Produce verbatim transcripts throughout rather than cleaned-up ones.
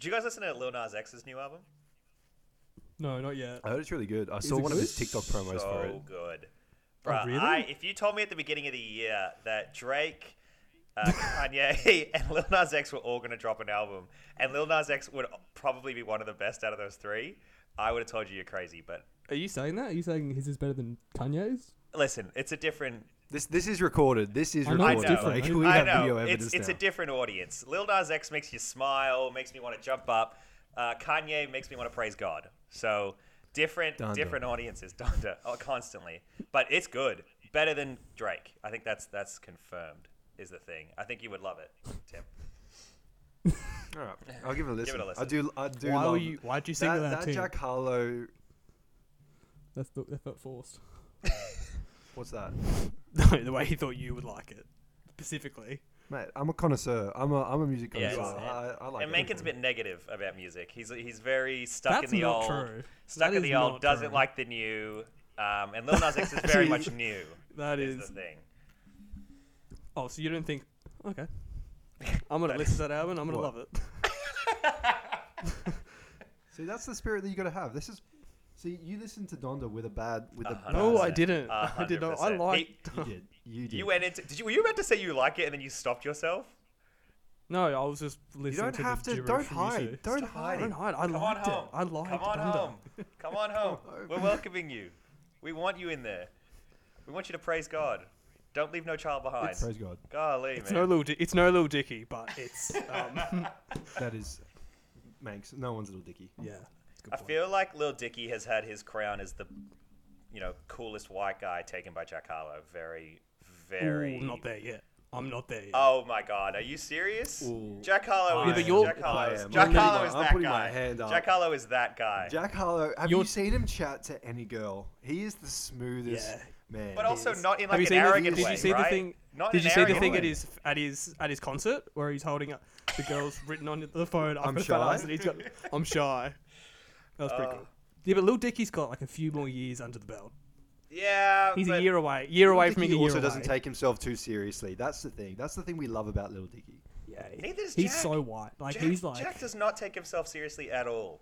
Did you guys listen to Lil Nas X's new album? No, not yet. I heard it's really good. I Is saw one good? of his TikTok promos so for it. So good. Bruh, oh, really? I, if you told me at the beginning of the year that Drake, uh, Kanye, and Lil Nas X were all going to drop an album, and Lil Nas X would probably be one of the best out of those three, I would have told you you're crazy. But are you saying that? Are you saying his is better than Kanye's? Listen, it's a different... This this is recorded. This is recorded. I know. Like, we I have know. Video evidence it's it's now. a different audience. Lil Nas X makes you smile, makes me want to jump up. Uh, Kanye makes me want to praise God. So different Donda. different audiences, Donda, oh, constantly. But it's good. Better than Drake. I think that's that's confirmed is the thing. I think you would love it, Tim. All right. I'll give it a listen. Give it a listen. I do I do Why love you, why'd you sing that, that, that tune? Jack Harlow. That's the, that felt forced. What's that? No, the way he thought you would like it, specifically. Mate, I'm a connoisseur. I'm a I'm a music connoisseur. Yeah, I, I like. And Mankin's a bit negative about music. He's he's very stuck That's in the not old, true. stuck that in the old. Doesn't true. like the new. Um, and Lil Nas X is very much new. That is, is the thing. Oh, so you don't think? Okay, I'm gonna listen to that album. I'm gonna what? love it. See, that's the spirit that you gotta have. This is. See, you listened to Donda with a bad, with a. Bad no, I didn't. one hundred percent I did not. I liked. You did. You did. You went into. Did you? Were you about to say you like it and then you stopped yourself? No, I was just listening. You don't to have the to. Don't hide. Don't hide. Don't hide. I Come liked it. I liked Come on Donda. home. Come on home. We're welcoming you. We want you in there. We want you to praise God. Don't leave no child behind. It's, praise God. Golly, it's man. No little. Di- it's no little Dicky, but it's. Um, that is, Manx. No one's little Dicky. Yeah. I feel like Lil Dicky has had his crown as the, you know, coolest white guy taken by Jack Harlow. Very, very. Ooh, not there yet. I'm not there yet. Oh my God, are you serious? Ooh. Jack Harlow is Jack Harlow is that guy. Jack Harlow is that guy. Jack Harlow. Have you're... you seen him chat to any girl? He is the smoothest yeah. man. But also is. not in like an arrogant way, right? Did you see right? the thing? Not did you see the thing way. at his at his at his concert where he's holding up the girls written on the phone? I'm shy. And he's got, I'm shy. That was pretty uh, cool. Yeah, but Lil Dicky's got like a few more years under the belt. Yeah, he's a year away. Year Lil away Dicky from being a year also away. Doesn't take himself too seriously. That's the thing. That's the thing we love about Lil Dicky. Yeah, neither is Jack. He's so white. Like Jack, he's like Jack does not take himself seriously at all.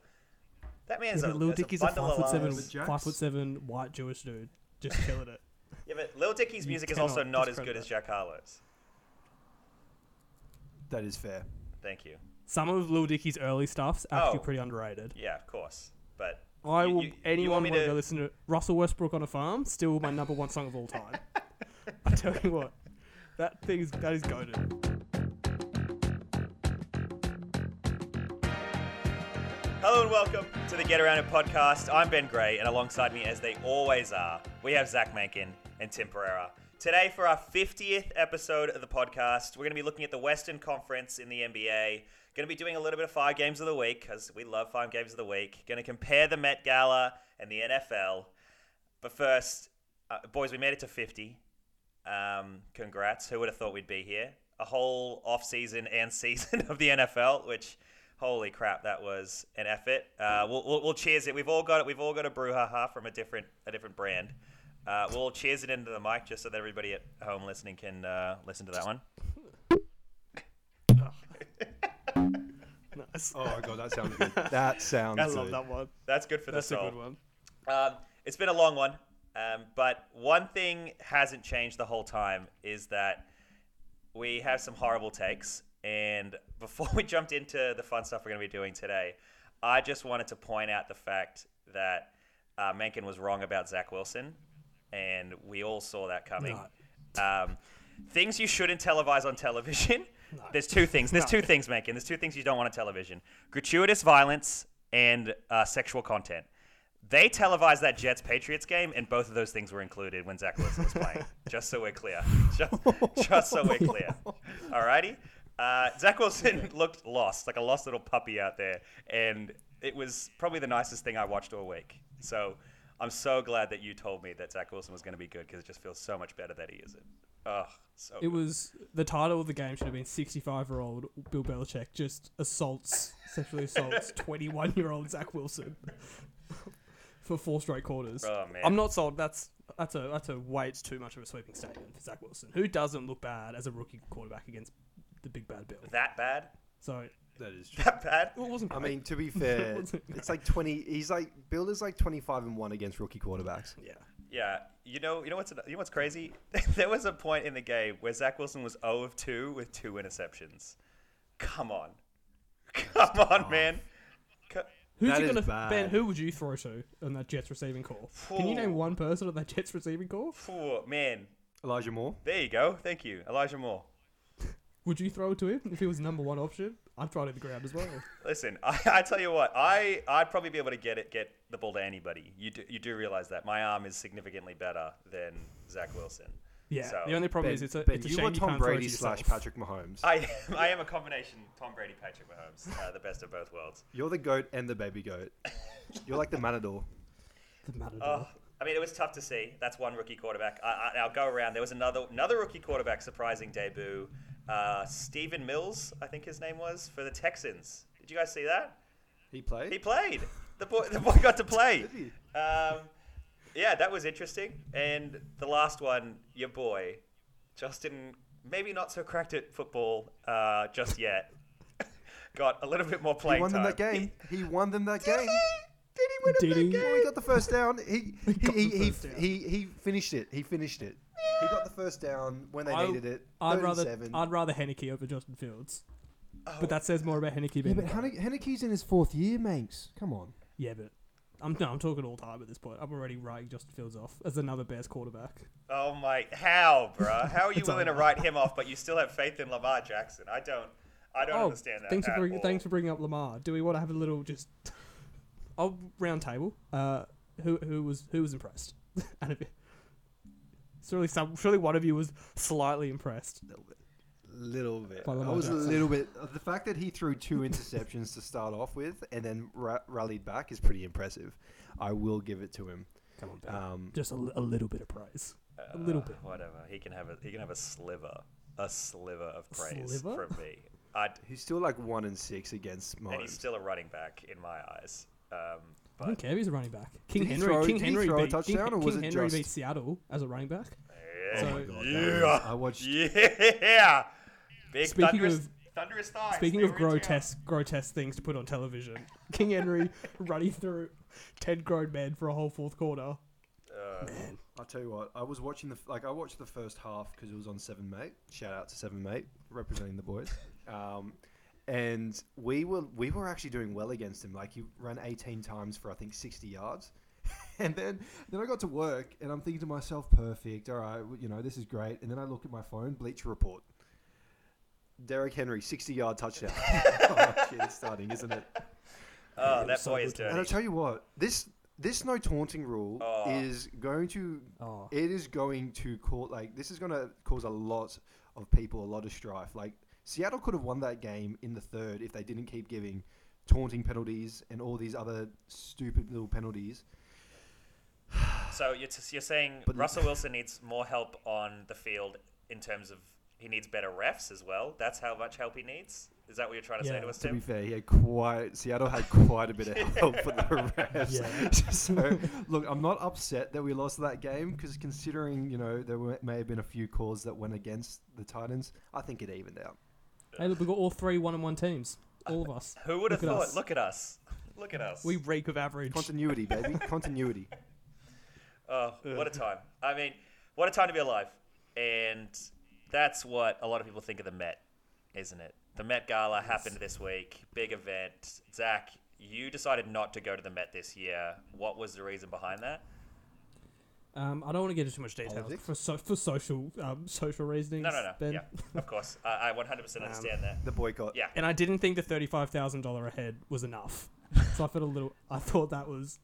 That man's yeah, a Lil Dicky's a, a five foot seven, five foot seven white Jewish dude just killing it. Yeah, but Lil Dicky's music is also not as good that. as Jack Harlow's. That is fair. Thank you. Some of Lil Dicky's early stuff's actually oh, pretty underrated. Yeah, of course. But I you, will. You, anyone you want, want to go listen to Russell Westbrook on a Farm? Still my number one song of all time. I tell you what, that thing is that is goated. Hello and welcome to the Get Around It podcast. I'm Ben Gray, and alongside me, as they always are, we have Zach Mankin and Tim Pereira. Today, for our fiftieth episode of the podcast, we're going to be looking at the Western Conference in the N B A. Going to be doing a little bit of five games of the week because we love five games of the week. Going to compare the Met Gala and the N F L. But first, uh, boys, we made it to fifty. Um, congrats. Who would have thought we'd be here? A whole off-season and season of the N F L, which, holy crap, that was an effort. Uh, we'll, we'll, we'll cheers it. We've all got it. We've all got a brouhaha from a different a different brand. Uh, we'll cheers it into the mic just so that everybody at home listening can uh, listen to that one. Nice. Oh my God, that sounds good. That sounds. I love good. that one. That's good for That's the soul. That's a good one. Um, it's been a long one, um, but one thing hasn't changed the whole time is that we have some horrible takes. And before we jumped into the fun stuff we're going to be doing today, I just wanted to point out the fact that uh, Mencken was wrong about Zach Wilson. And we all saw that coming. No. Um, things you shouldn't televise on television. No. There's two things. There's no. two things, Mankin. There's two things you don't want on television. Gratuitous violence and uh, sexual content. They televised that Jets-Patriots game, and both of those things were included when Zach Wilson was playing. Just so we're clear. Just, just so we're clear. Alrighty? Uh, Zach Wilson looked lost, like a lost little puppy out there. And it was probably the nicest thing I watched all week. So... I'm so glad that you told me that Zach Wilson was going to be good because it just feels so much better that he isn't. Oh, so It good. was... The title of the game should have been sixty-five-year-old Bill Belichick just assaults, sexually assaults twenty-one-year-old Zach Wilson for four straight quarters. Oh, man. I'm not sold. That's that's a, that's a way it's too much of a sweeping statement for Zach Wilson, who doesn't look bad as a rookie quarterback against the big bad Bill. That bad? So... That is true. That bad? It wasn't bad. I mean, to be fair, it's like twenty. He's like Builder's like twenty-five and one against rookie quarterbacks. Yeah. Yeah. You know. You know what's. You know what's crazy? There was a point in the game where Zach Wilson was zero of two with two interceptions. Come on. Come That's on, tough. man. Co- Who's that you gonna bad. Ben? Who would you throw to on that Jets receiving core? Can you name one person on that Jets receiving core? Four man. Elijah Moore. There you go. Thank you, Elijah Moore. Would you throw it to him if he was the number one option? I'd throw it in the ground as well. Listen, I, I tell you what, I I'd probably be able to get it, get the ball to anybody. You do you do realize that my arm is significantly better than Zach Wilson. Yeah. So, the only problem ben, is it's a, ben, it's a you shame are Tom you can't Brady slash Patrick Mahomes. I I am a combination Tom Brady, Patrick Mahomes, uh, the best of both worlds. You're the goat and the baby goat. You're like the matador. The matador. Oh, I mean, it was tough to see. That's one rookie quarterback. I, I, I'll go around. There was another another rookie quarterback surprising debut. Uh, Steven Mills, I think his name was, for the Texans. Did you guys see that? He played. He played. The boy, the boy got to play. Did he? Um, yeah, that was interesting. And the last one, your boy, Justin, maybe not so cracked at football uh, just yet. Got a little bit more playing time. He won them that game. He, he won them that game. Did he? Did he win them that game? Well, he got the first down. He he he, he, down. he he finished it. He finished it. He got the first down when they I, needed it. I'd rather I'd rather Henneke over Justin Fields, oh. but that says more about Henneke. Yeah, but Henneke's in his fourth year, Manx. Come on. Yeah, but I'm no, I'm talking all time at this point. I'm already writing Justin Fields off as another Bears quarterback. Oh my, how, bro? How are you willing to write him off, but you still have faith in Lamar Jackson? I don't, I don't oh, understand that. Thanks at for bringing, all. thanks for bringing up Lamar. Do we want to have a little just? I'll round table. Uh, who who was who was impressed? And a bit. Surely, some, surely one of you was slightly impressed. A little bit. Little bit. I was Jackson. a little bit. The fact that he threw two interceptions to start off with and then ra- rallied back is pretty impressive. I will give it to him. Come on, Ben. Um, Just a, a little bit of praise. Uh, a little bit. Whatever. He can have a he can have a sliver, a sliver of praise sliver? from me. I'd, he's still like one and six against Mahomes. And he's still a running back in my eyes. Um, But I don't care if he's a running back. King did Henry, throw, King Henry beat King, King Henry just... beat Seattle as a running back. Yeah, so, oh my God, yeah. I watched. Yeah, big speaking thunderous, of thunderous thighs. Speaking of grotesque, grotesque things to put on television, King Henry running through ten grown men for a whole fourth quarter. Uh, Man, I'll tell you what. I was watching the like I watched the first half because it was on Seven Mate. Shout out to Seven Mate representing the boys. Um, And we were we were actually doing well against him. Like, he ran eighteen times for, I think, sixty yards. And then, then I got to work, and I'm thinking to myself, perfect, all right, you know, this is great. And then I look at my phone, Bleacher Report. Derrick Henry, sixty-yard touchdown. Oh, shit, it's starting, isn't it? Oh, yeah, that boy is dirty. And I'll tell you what, this this no taunting rule oh. is going to oh. – it is going to cause – like, this is going to cause a lot of people a lot of strife. Like, Seattle could have won that game in the third if they didn't keep giving taunting penalties and all these other stupid little penalties. So you're, t- you're saying but Russell Wilson needs more help on the field in terms of he needs better refs as well? That's how much help he needs? Is that what you're trying to yeah. say to us, Tim? To be fair, he had quite, Seattle had quite a bit of help yeah. for the refs. Yeah. So, look, I'm not upset that we lost that game because considering, you know, there were, may have been a few calls that went against the Titans, I think it evened out. Hey, look, we've got all three one-on-one teams. All of us. Who would have thought? Us. Look at us. Look at us. We reek of average. Continuity, baby. Continuity. Oh, what a time. I mean, what a time to be alive. And that's what a lot of people think of the Met, isn't it? The Met Gala happened this week. Big event. Zach, you decided not to go to the Met this year. What was the reason behind that? Um, I don't want to get into too much detail for so, for social um, social reasonings. No, no, no. Ben. Yeah, of course. I, I one hundred percent understand um, that. The boycott. Yeah. And I didn't think the thirty-five thousand dollars a head was enough. So I felt a little... I thought that was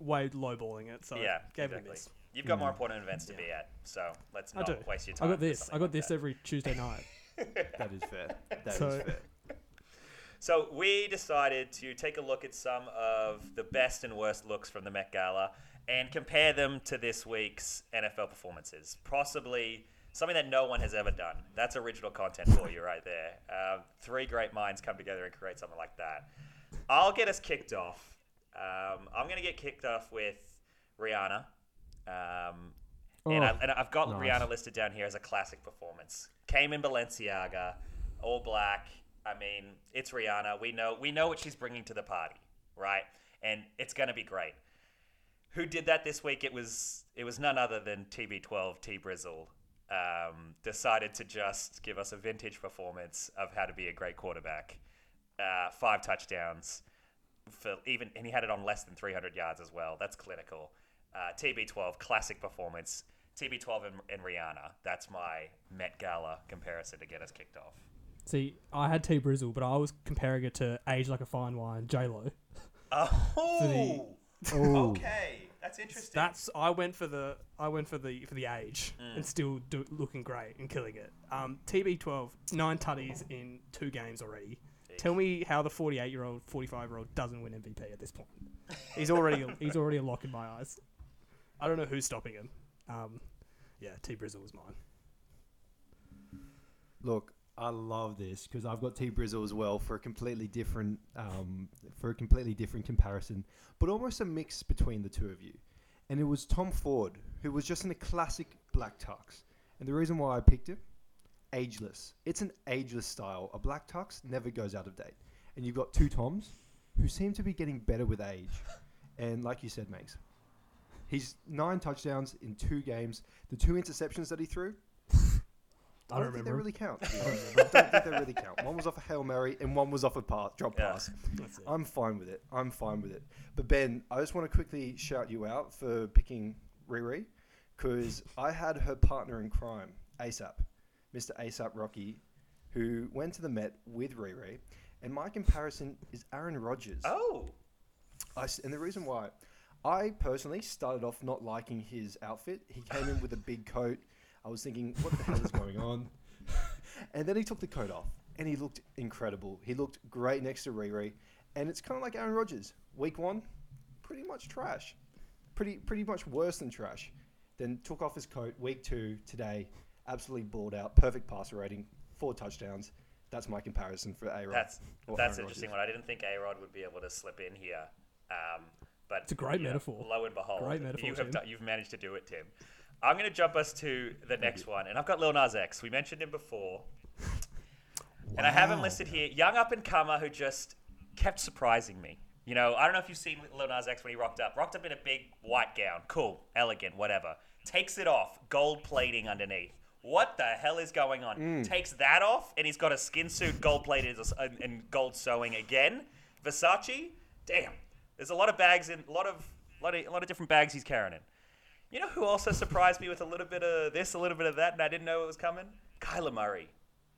way lowballing it. So yeah, I gave exactly. it a miss. You've got yeah. more important events to yeah. be at. So let's not I do. waste your time. I got this. I got like this that. every Tuesday night. That is fair. That so, is fair. So we decided to take a look at some of the best and worst looks from the Met Gala and compare them to this week's N F L performances. Possibly something that no one has ever done. That's original content for you right there. Uh, three great minds come together and create something like that. I'll get us kicked off. Um, I'm going to get kicked off with Rihanna. Um, oh, and, I, and I've got nice. Rihanna listed down here as a classic performance. Came in Balenciaga, all black, I mean, it's Rihanna. We know we know what she's bringing to the party, right? And it's going to be great. Who did that this week? It was it was none other than T B twelve, T-Brizzle, um, decided to just give us a vintage performance of how to be a great quarterback. Uh, five touchdowns, for even, and he had it on less than three hundred yards as well. That's clinical. Uh, T B twelve, classic performance. T B twelve and, and Rihanna. That's my Met Gala comparison to get us kicked off. See, I had T-Brizzle, but I was comparing it to Age Like a Fine Wine, J-Lo. Oh, the, oh. Okay, that's interesting. That's I went for the I went for the for the age mm. and still do, looking great and killing it. Um, T B twelve, nine tutties in two games already. Jeez. Tell me how the forty-eight-year-old, forty-five-year-old doesn't win M V P at this point. He's already he's already a lock in my eyes. I don't know who's stopping him. Um, yeah, T-Brizzle was mine. Look, I love this because I've got T-Brizzle as well for a completely different um, for a completely different comparison, but almost a mix between the two of you. And it was Tom Ford, who was just in a classic black tux. And the reason why I picked him, ageless. It's an ageless style. A black tux never goes out of date. And you've got two Toms who seem to be getting better with age. And like you said, Max, he's nine touchdowns in two games. The two interceptions that he threw, I don't, I don't think they really count. I don't, I don't think they really count. One was off a Hail Mary and one was off a pass, drop yeah, pass. I'm fine with it. I'm fine with it. But Ben, I just want to quickly shout you out for picking Riri, because I had her partner in crime, ASAP, Mister ASAP Rocky, who went to the Met with Riri. And my comparison is Aaron Rodgers. Oh. I, and the reason why, I personally started off not liking his outfit. He came in with a big coat. I was thinking, what the hell is going on? And then he took the coat off, and he looked incredible. He looked great next to Riri, and it's kind of like Aaron Rodgers. Week one, pretty much trash. Pretty pretty much worse than trash. Then took off his coat. Week two, today, absolutely balled out. Perfect passer rating, four touchdowns. That's my comparison for A-Rod. That's, that's an interesting one. I didn't think A-Rod would be able to slip in here. Um, but it's a great metaphor. Know, lo and behold, great metaphor, you have do, you've managed to do it, Tim. I'm going to jump us to the next one, and I've got Lil Nas X. We mentioned him before, wow. and I have him listed here. Young up-and-comer who just kept surprising me. You know, I don't know if you've seen Lil Nas X when he rocked up. Rocked up in a big white gown. Cool, elegant, whatever. Takes it off, gold plating underneath. What the hell is going on? Mm. Takes that off, and he's got a skin suit gold-plated and gold sewing again. Versace? Damn. There's a lot of bags in, a lot of, lot of, a lot of different bags he's carrying in. You know who also surprised me with a little bit of this, a little bit of that, and I didn't know it was coming? Kyler Murray.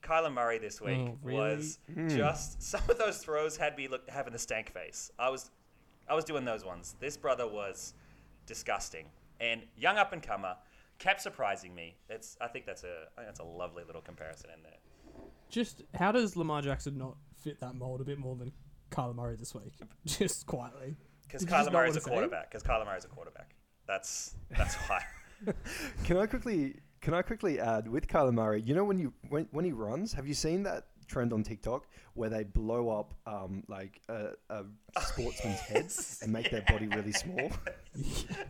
Kyler Murray this week oh, really? was mm. just... Some of those throws had me look, having the stank face. I was I was doing those ones. This brother was disgusting. And young up-and-comer kept surprising me. It's, I think that's a I think that's a lovely little comparison in there. Just how does Lamar Jackson not fit that mold a bit more than Kyler Murray this week? Just quietly. Because Kyler Murray's a quarterback. Because Kyler Murray's a quarterback. That's that's why. Can I quickly can I quickly add with Kyler Murray? You know when you when, when he runs, have you seen that trend on TikTok where they blow up um, like a, a sportsman's oh, yes. head and make yeah. their body really small?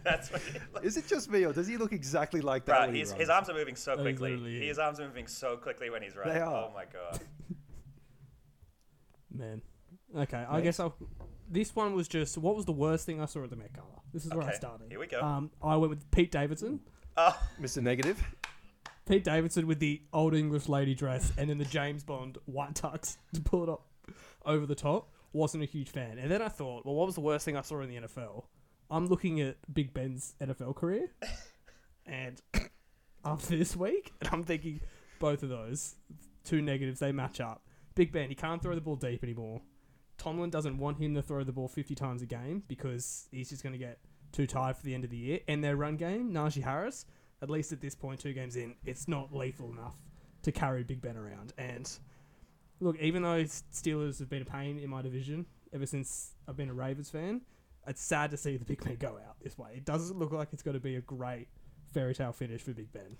That's what he looks. Is it just me or does he look exactly like that? Bro, when his, he runs? His arms are moving so quickly. He, his arms are moving so quickly when he's running. They are. Oh my god. Man. Okay, Mate. I guess I'll. This one was just, what was the worst thing I saw at the Met Gala? This is okay, where I started. Here we go. Um, I went with Pete Davidson. Oh, Mister Negative. Pete Davidson with the old English lady dress and then the James Bond white tux to pull it up over the top. Wasn't a huge fan. And then I thought, well, what was the worst thing I saw in the N F L? I'm looking at Big Ben's N F L career. And after this week, and I'm thinking both of those, two negatives, they match up. Big Ben, he can't throw the ball deep anymore. Tomlin doesn't want him to throw the ball fifty times a game because he's just going to get too tired for the end of the year. And their run game, Najee Harris, at least at this point, two games in, it's not lethal enough to carry Big Ben around. And look, even though Steelers have been a pain in my division ever since I've been a Ravens fan, it's sad to see the Big Ben go out this way. It doesn't look like it's going to be a great fairy tale finish for Big Ben,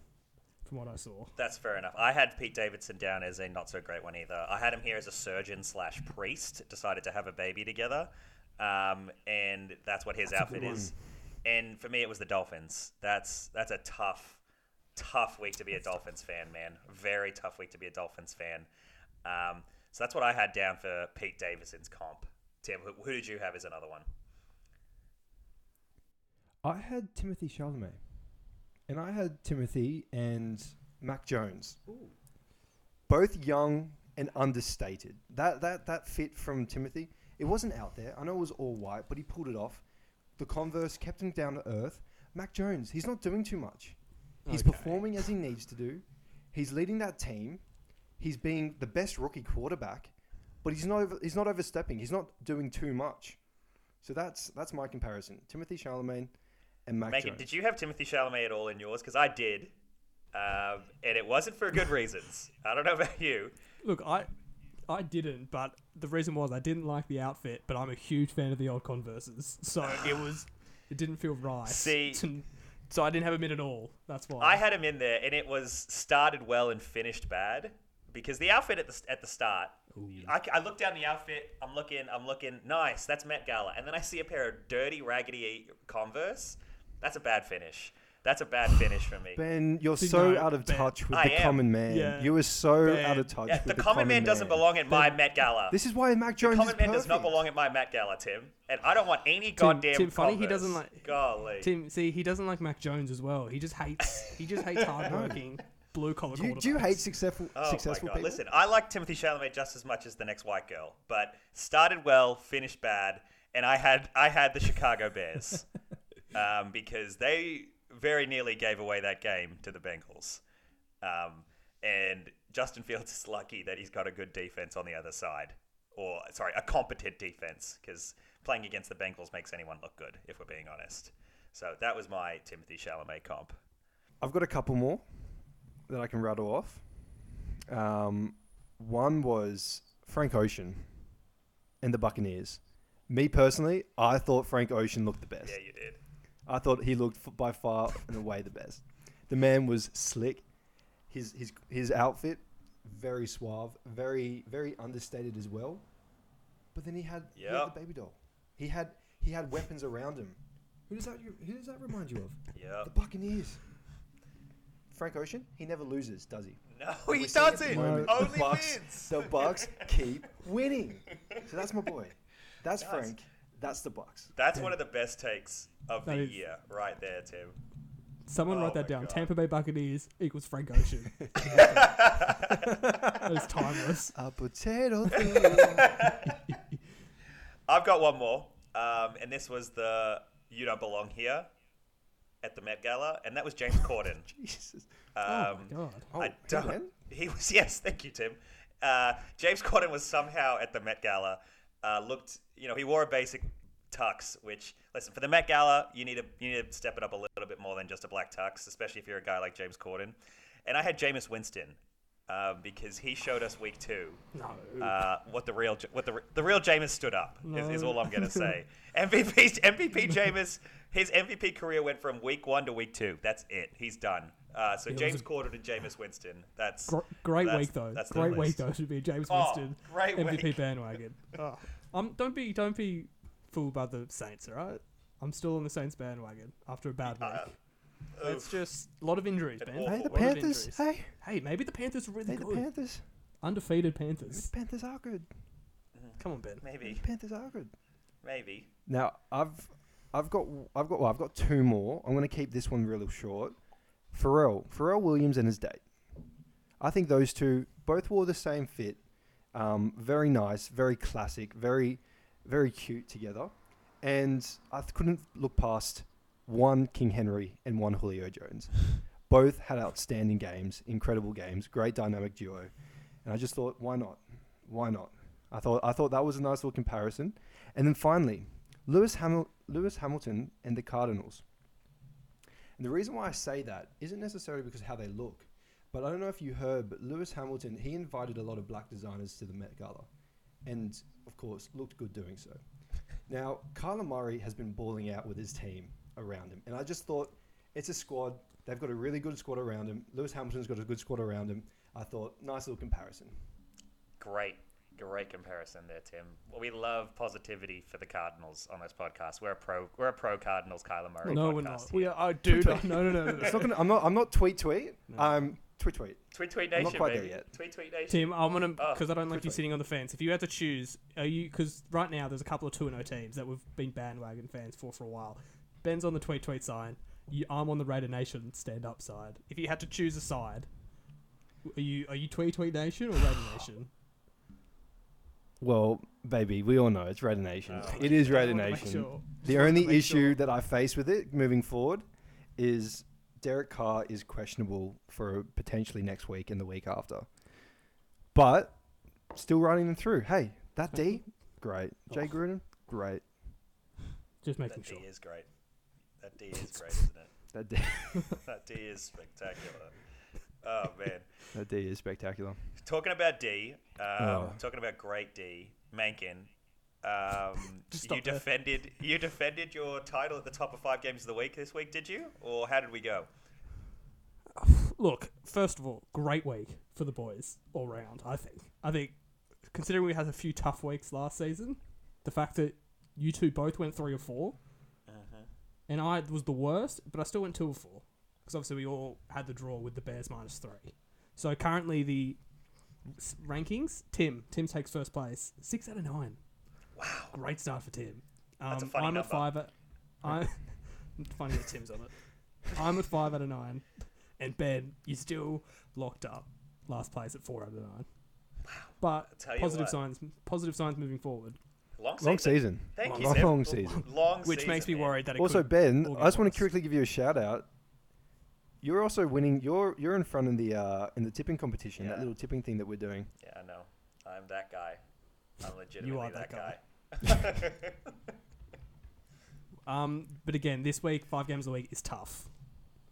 from what I saw. That's fair enough. I had Pete Davidson down as a not-so-great one either. I had him here as a surgeon-slash-priest, decided to have a baby together, um, and that's what his that's outfit is. And for me, it was the Dolphins. That's that's a tough, tough week to be a Dolphins fan, man. Very tough week to be a Dolphins fan. Um, So that's what I had down for Pete Davidson's comp. Tim, who, who did you have as another one? I had Timothée Chalamet. And I had Timothée and Mac Jones. Ooh. Both young and understated. That that that fit from Timothée, it wasn't out there. I know it was all white, but he pulled it off. The Converse kept him down to earth. Mac Jones, he's not doing too much. He's okay. performing as he needs to do. He's leading that team. He's being the best rookie quarterback, but he's not over, he's not overstepping. He's not doing too much. So that's that's my comparison. Timothée Chalamet and Mac Macon, Jones. Did you have Timothée Chalamet at all in yours? Because I did. Um, and it wasn't for good reasons. I don't know about you. Look, I I didn't, but the reason was I didn't like the outfit, but I'm a huge fan of the old Converses. So it was it didn't feel right. See, to, so I didn't have him in at all. That's why. I had him in there, and it was started well and finished bad. Because the outfit at the at the start, Ooh, yeah. I, I look down the outfit, I'm looking, I'm looking, nice, that's Met Gala. And then I see a pair of dirty, raggedy Converse. That's a bad finish. That's a bad finish for me. Ben, you're Did so you know, out of ben, touch with I the am. common man. Yeah. You were so ben. out of touch yeah, with the, the common, common man. The common man doesn't belong at my ben. Met Gala. This is why Mac Jones is perfect. The common man does not belong at my Met Gala, Tim. And I don't want any Tim, goddamn Tim, funny, he doesn't like Golly. Tim, see, he doesn't like Mac Jones as well. He just hates, he just hates hardworking. Blue collar. Do, do you hate successful oh successful people? Listen, I like Timothée Chalamet just as much as the next white girl, but started well, finished bad, and I had I had the Chicago Bears um, because they very nearly gave away that game to the Bengals, um, and Justin Fields is lucky that he's got a good defense on the other side, or sorry, a competent defense, because playing against the Bengals makes anyone look good if we're being honest. So that was my Timothée Chalamet comp. I've got a couple more that I can rattle off. Um, one was Frank Ocean and the Buccaneers. Me personally, I thought Frank Ocean looked the best. Yeah, you did. I thought he looked by far and away the best. The man was slick. His his his outfit, very suave, very very understated as well. But then he had, yep. he had the baby doll. He had he had weapons around him. Who does that who does that remind you of? Yeah, the Buccaneers. Frank Ocean, he never loses, does he? No, he doesn't. Moment, Only the Bucks, wins. The Bucks keep winning. So that's my boy. That's nice. Frank. That's the Bucks. That's yeah. one of the best takes of that the is. year right there, Tim. Someone oh write that down. God. Tampa Bay Buccaneers equals Frank Ocean. That is timeless. A potato thing. I've got one more. Um, and this was the You Don't Belong Here at the Met Gala, and that was James Corden. Jesus. Um, oh, my God. Oh, I don't, hey, he was, yes, thank you, Tim. Uh, James Corden was somehow at the Met Gala, uh, looked, you know, he wore a basic tux, which, listen, for the Met Gala, you need to, you need to step it up a little bit more than just a black tux, especially if you're a guy like James Corden. And I had Jameis Winston, uh, because he showed us week two no. uh, what the real what the, the real Jameis stood up, no. is, is all I'm going to say. M V P, M V P Jameis. His M V P career went from week one to week two. That's it. He's done. Uh, so yeah, James Corden and Jameis Winston. That's Gr- great that's, week though. That's great list. week though should be Jameis Winston oh, great M V P week. bandwagon. Oh. Um, don't be don't be fooled by the Saints. All right, I'm still on the Saints bandwagon after a bad uh, week. Oof. It's just a lot of injuries, man. Hey, the Panthers. Hey, hey, maybe the Panthers are really hey, good. The Panthers, undefeated Panthers. Maybe the Panthers are good. Mm. Come on, Ben. Maybe the Panthers are good. Maybe. Now I've. I've got, I've got, well, I've got two more. I'm going to keep this one really short. Pharrell, Pharrell Williams and his date. I think those two both wore the same fit. Um, very nice, very classic, very, very cute together. And I th- couldn't look past one King Henry and one Julio Jones. Both had outstanding games, incredible games, great dynamic duo. And I just thought, why not? Why not? I thought, I thought that was a nice little comparison. And then finally, Lewis Hamilton. Lewis Hamilton and the Cardinals. And the reason why I say that isn't necessarily because of how they look, but I don't know if you heard, but Lewis Hamilton, he invited a lot of black designers to the Met Gala and, of course, looked good doing so. Now, Kyler Murray has been balling out with his team around him, and I just thought, it's a squad. They've got a really good squad around him. Lewis Hamilton's got a good squad around him. I thought, nice little comparison. Great. Great comparison there, Tim. Well, we love positivity for the Cardinals on this podcast. We're a pro. We're a pro Cardinals Kyler Murray. No, podcast we're not. Here. We are. I do. Not, no, no, no. no. It's not gonna, I'm not. I'm not tweet tweet. No. I'm Tweet tweet. Tweet tweet nation. I'm not quite baby. there yet. Tweet tweet nation. Tim, I want to because oh, I don't like tweet, you sitting on the fence. If you had to choose, are you because right now there's a couple of two and O teams that we've been bandwagon fans for for a while. Ben's on the tweet tweet side. You, I'm on the Raider Nation stand up side. If you had to choose a side, are you are you tweet tweet nation or Raider Nation? Well, baby, we all know it's Raider Nation. Oh, it is Raider Nation. Sure. The only issue sure. that I face with it moving forward is Derek Carr is questionable for potentially next week and the week after. But still running them through. Hey, that D, great. Jay Gruden, great. Just making that sure. That D is great. That D is great, isn't it? That D. That D is spectacular. Oh, man. That D is spectacular. Talking about D, um, oh. talking about great D, Mankin, um, you defended there. you defended your title at the top of five games of the week this week, did you? Or how did we go? Look, first of all, great week for the boys all round, I think. I think, considering we had a few tough weeks last season, the fact that you two both went three or four, uh-huh. and I was the worst, but I still went two or four. Because obviously we all had the draw with the Bears minus three. So currently the s- rankings, Tim. Tim takes first place. Six out of nine. Wow. Great start for Tim. Um, That's a funny I'm number. At five at, I'm funny that Tim's on it. I'm at five out of nine. And Ben, you're still locked up. Last place at four out of nine. Wow. But positive signs, positive signs moving forward. Long season. Long season. Thank long, you, Sam. Long season. Long season. Which makes me worried that it also, could... Also, Ben, I just want to quickly give you a shout out. You're also winning. You're you're in front in the uh, in the tipping competition. Yeah. That little tipping thing that we're doing. Yeah, I know. I'm that guy. I'm legitimately you are that, that guy. guy. um, but again, this week, five games a week is tough,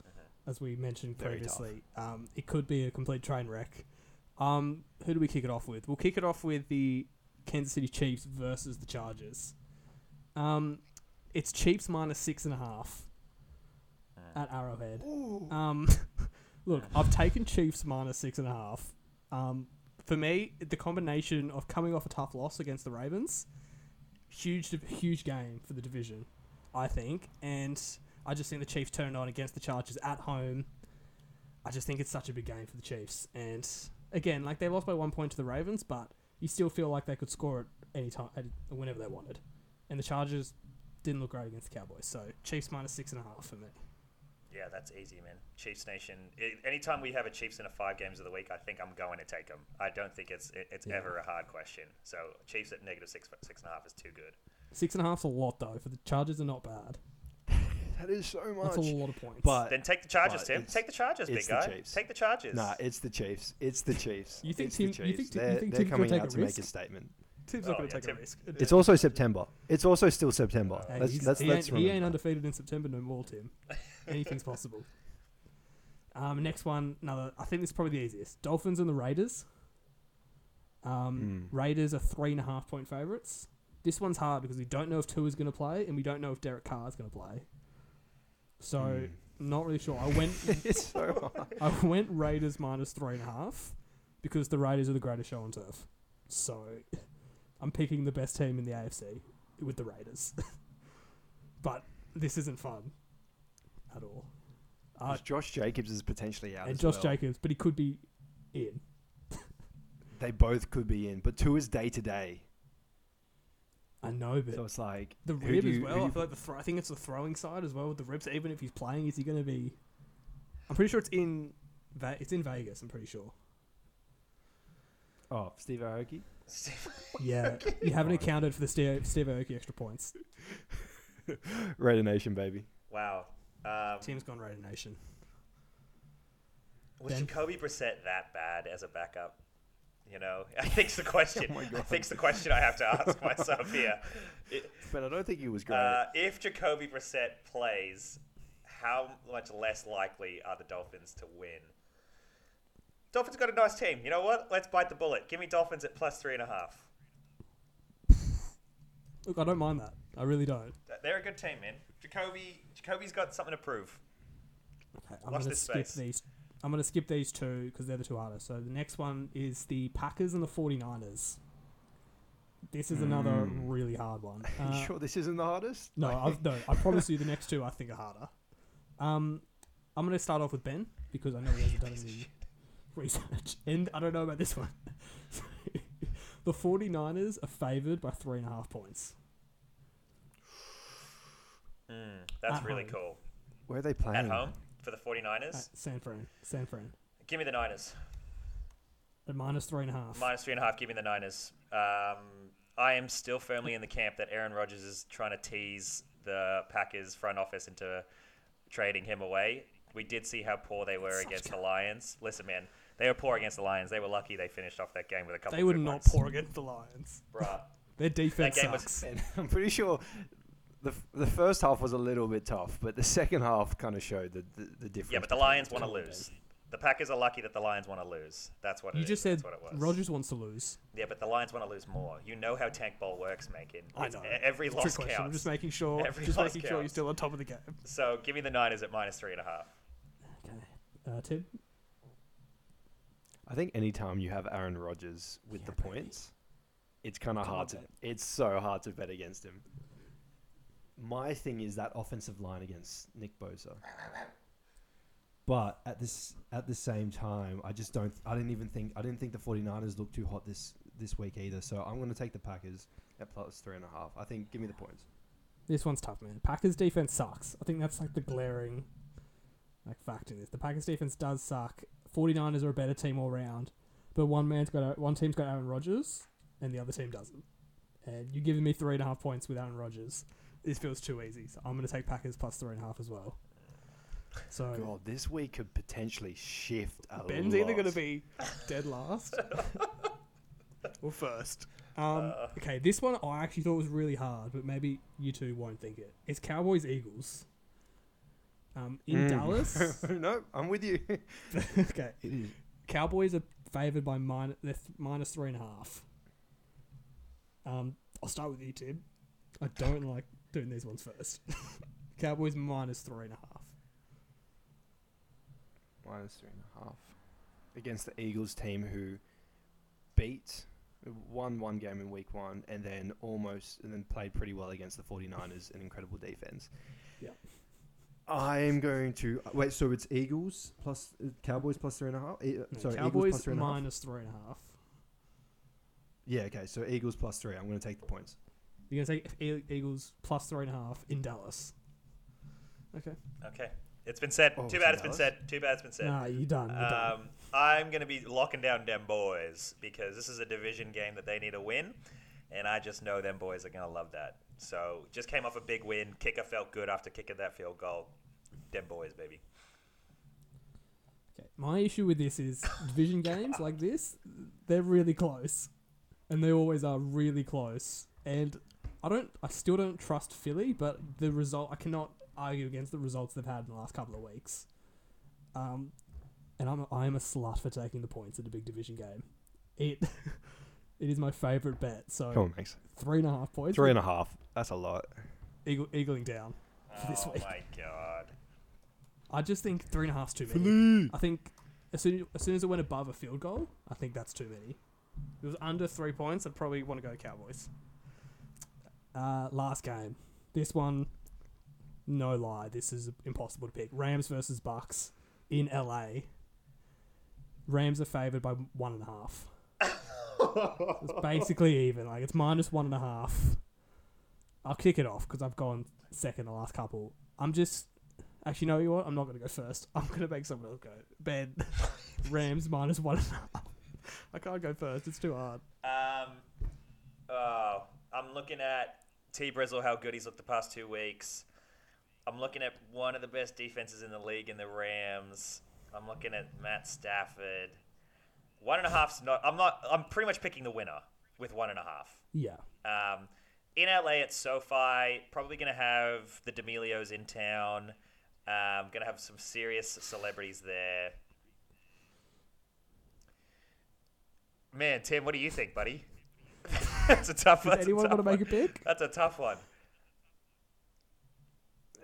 uh-huh. as we mentioned Very previously. Tough. Um, it could be a complete train wreck. Um, who do we kick it off with? We'll kick it off with the Kansas City Chiefs versus the Chargers. Um, it's Chiefs minus six and a half. At Arrowhead. Um, look, I've taken Chiefs minus six and a half. Um, for me, the combination of coming off a tough loss against the Ravens, huge, huge game for the division, I think. And I just think the Chiefs turned on against the Chargers at home. I just think it's such a big game for the Chiefs. And again, like they lost by one point to the Ravens, but you still feel like they could score it any time, whenever they wanted. And the Chargers didn't look great against the Cowboys. So Chiefs minus six and a half for me. Yeah, that's easy, man. Chiefs Nation. It, anytime we have a Chiefs in a five games of the week, I think I'm going to take them. I don't think it's it, it's yeah. ever a hard question. So Chiefs at negative six, six and a half is too good. Six and a half's a lot, though. For the Chargers are not bad. That is so much. That's a lot of points. But then take the Chargers, Tim. Take the Chargers, big guy. Chiefs. Take the Chargers. Nah, it's the Chiefs. It's the Chiefs. You think it's Tim? The you think Tim? They're, you think they're Tim coming out to risk? Make a statement. Tim's oh, not going to yeah, take Tim. a risk. It's also September. It's also still September. Hey, that's, that's, he, that's ain't, he ain't undefeated in September no more, Tim. Anything's possible. Um, next one, another. I think this is probably the easiest. Dolphins and the Raiders. Um, mm. Raiders are three and a half point favourites. This one's hard because we don't know if Tua is going to play and we don't know if Derek Carr is going to play. So, mm. not really sure. I went. It's so hard. I went Raiders minus three and a half because the Raiders are the greatest show on turf. So. I'm picking the best team in the A F C with the Raiders. But this isn't fun at all. Uh, Josh Jacobs is potentially out and as Josh well. Jacobs, but he could be in. They both could be in, but two is day-to-day. I know, but... So it's like... The rib you, as well. I feel like the thro- I think it's the throwing side as well with the ribs. Even if he's playing, is he going to be... I'm pretty sure it's in, Ve- it's in Vegas, I'm pretty sure. Oh, Steve Aoki? Yeah, you haven't accounted for the Steve, Steve Aoki extra points. Raider Nation, baby. Wow. Um, Tim's gone Raider Nation. Was ben? Jacoby Brissett that bad as a backup? You know, I think's the question. Oh my God. I think's the question I have to ask myself here. It, but I don't think he was great. Uh, if Jacoby Brissett plays, how much less likely are the Dolphins to win? Dolphins got a nice team. You know what? Let's bite the bullet. Give me Dolphins at plus three and a half. Look, I don't mind that. I really don't. They're a good team, man. Jacoby, Jacoby's got something to prove. Okay, I'm going to skip these. I'm going to skip these two because they're the two hardest. So the next one is the Packers and the forty-niners. This is mm. another really hard one. Uh, Are you sure this isn't the hardest? No, I've, no. I promise you, the next two I think are harder. Um, I'm going to start off with Ben because I know he hasn't done anything. research. And I don't know about this one. So, the 49ers are favoured by three and a half points. Mm, that's At really home. Cool. Where are they playing? At home for the 49ers? At San Fran. San Fran. Give me the Niners. At minus three and a half. Minus three and a half. Give me the Niners. Um, I am still firmly in the camp that Aaron Rodgers is trying to tease the Packers front office into trading him away. We did see how poor they were Such against the Lions. Listen, man, they were poor against the Lions. They were lucky they finished off that game with a couple. They of were not ones. Poor against the Lions, bruh. Their defense that game sucks. Was, I'm pretty sure the the first half was a little bit tough, but the second half kind of showed the, the the difference. Yeah, but the Lions want to lose. The Packers are lucky that the Lions want to lose. That's what it you is. You just said Rodgers wants to lose. Yeah, but the Lions want to lose more. You know how Tank Bowl works, Macon. I know. Every it's loss counts. I'm just making sure. Every just making counts. Sure you're still on top of the game. So give me the Niners at minus three and a half. Okay, uh, Tim. I think any time you have Aaron Rodgers with yeah, the points, baby. It's kind of hard to. Bet. It's so hard to bet against him. My thing is that offensive line against Nick Bosa. But at this at the same time, I just don't. I didn't even think. I didn't think the 49ers looked too hot this, this week either. So I'm going to take the Packers at plus three and a half. I think. Give me the points. This one's tough, man. Packers defense sucks. I think that's like the glaring, like fact in this. The Packers defense does suck. 49ers are a better team all round, but one man's got one team's got Aaron Rodgers and the other team doesn't. And you're giving me three and a half points with Aaron Rodgers. This feels too easy. So I'm going to take Packers plus three and a half as well. So God, this week could potentially shift a Ben's lot. Either going to be dead last or first. Um, uh, okay, this one I actually thought was really hard, but maybe you two won't think it. It's Cowboys Eagles. Um, in mm. Dallas. No, I'm with you. Okay, Cowboys are favoured by min- th- minus three and a half. Um, I'll start with you, Tim. I don't like doing these ones first. Cowboys minus three and a half. Minus three and a half against the Eagles team who beat won one game in week one and then almost and then played pretty well against the 49ers, an incredible defense. Yeah, I am going to wait. So it's Eagles plus uh, Cowboys plus three and a half. E- no, sorry, Cowboys Eagles plus three and minus half. Three and a half. Yeah. Okay. So Eagles plus three. I'm going to take the points. You're going to take e- Eagles plus three and a half in Dallas. Okay. Okay. It's been said. Oh, Too bad it's been said. Too bad it's been said. Nah, you're done. You're um, done. I'm going to be locking down them boys because this is a division game that they need to win, and I just know them boys are going to love that. So just came off a big win. Kicker felt good after kicking that field goal. Them boys, baby. Okay. My issue with this is division games like this, they're really close, and they always are really close. And I don't. I still don't trust Philly, but the result I cannot argue against the results they've had in the last couple of weeks. Um, and I'm a, I'm a slut for taking the points at a big division game. It it is my favourite bet. So come on, Max. Three and a half points. Three and a half. That's a lot. Eagle, eagling down for oh this week. Oh my God. I just think three and a half's too many. Philly. I think as soon as soon as it went above a field goal, I think that's too many. If it was under three points, I'd probably want to go Cowboys. Uh, last game. This one. No lie, this is impossible to pick. Rams versus Bucks in L A. Rams are favoured by one and a half. It's basically even. Like it's minus one and a half. I'll kick it off because I've gone second the last couple. I'm just actually no, you know what? I'm not going to go first. I'm going to make someone else go. Ben, Rams minus one and a half. I can't go first. It's too hard. Um, oh, I'm looking at T. Brizzle. How good he's looked the past two weeks. I'm looking at one of the best defenses in the league in the Rams. I'm looking at Matt Stafford. One and a half's not. I'm not. I'm pretty much picking the winner with one and a half. Yeah. Um, in L A at SoFi, probably gonna have the D'Amelios in town. Um, gonna have some serious celebrities there. Man, Tim, what do you think, buddy? That's a tough one. Does anyone want to make a pick? That's a tough one.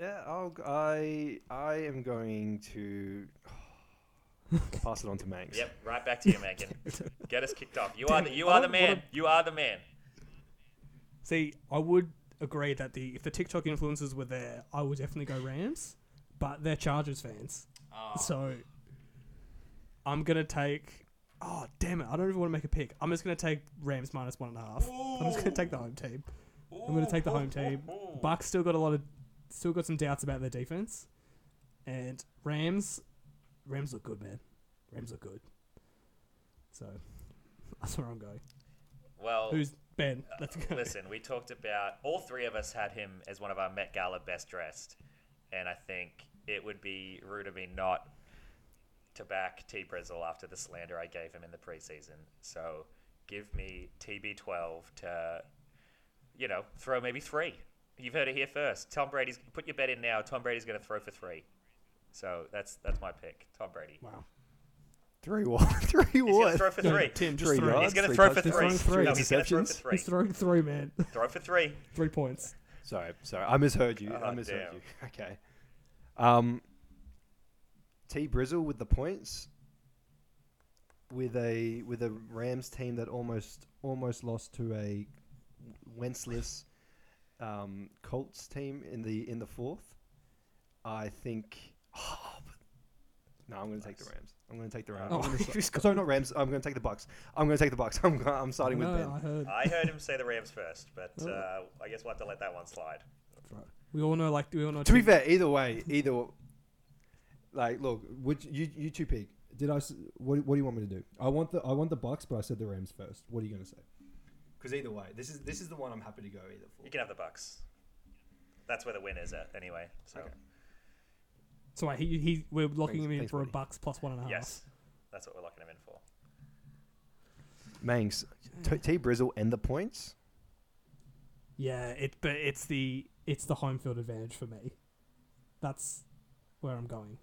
Yeah, I'll, I I am going to oh, pass it on to Manx. Yep, right back to you, Megan. Get us kicked off. You Damn, are the you I are the man. You are the man. See, I would agree that the if the TikTok influencers were there, I would definitely go Rams, but they're Chargers fans, oh. so I'm going to take... Oh, damn it. I don't even want to make a pick. I'm just going to take Rams minus one and a half. Ooh. I'm just going to take the home team. Ooh. I'm going to take the home team. Bucks still got a lot of... Still got some doubts about their defense. And Rams... Rams look good, man. Rams look good. So, that's where I'm going. Well... Who's... Ben, let's go. Listen, we talked about... All three of us had him as one of our Met Gala best dressed. And I think it would be rude of me not to back T-Brizzle after the slander I gave him in the preseason. So give me T B twelve to, you know, throw maybe three. You've heard it here first. Tom Brady's... Put your bet in now. Tom Brady's going to throw for three. So that's that's my pick. Tom Brady. Wow. Three what? Three what? He's going to throw for three. No, Tim, just three yards, he's going to throw for three. He's three. No, he's going to throw for three. He's throwing three, man. Throw for three. Three points. Sorry, sorry. I misheard you. Oh, I misheard damn. you. Okay. Um, T Brizzle with the points. With a with a Rams team that almost almost lost to a Wentzless um, Colts team in the in the fourth. I think. Oh, No, I'm going to take the Rams. I'm going to take the Rams. Oh, I'm sorry, not Rams. I'm going to take the Bucks. I'm going to take the Bucks. I'm going, I'm starting no, with Ben. I heard. I heard him say the Rams first, but uh, I guess we'll have to let that one slide. That's right. We all know, like, we all know. To be fair, either way, either like, look, would you you two pick? Did I? What, what do you want me to do? I want the I want the Bucks, but I said the Rams first. What are you going to say? Because either way, this is this is the one I'm happy to go either for. You can have the Bucks. That's where the win is at, anyway. So. Okay. So wait, he, he, we're locking thanks, him in thanks, for buddy. a Bucks plus one and a half. Yes, that's what we're locking him in for. Mangs, T-, T Brizzle and the points. Yeah, it but it's the it's the home field advantage for me. That's where I'm going.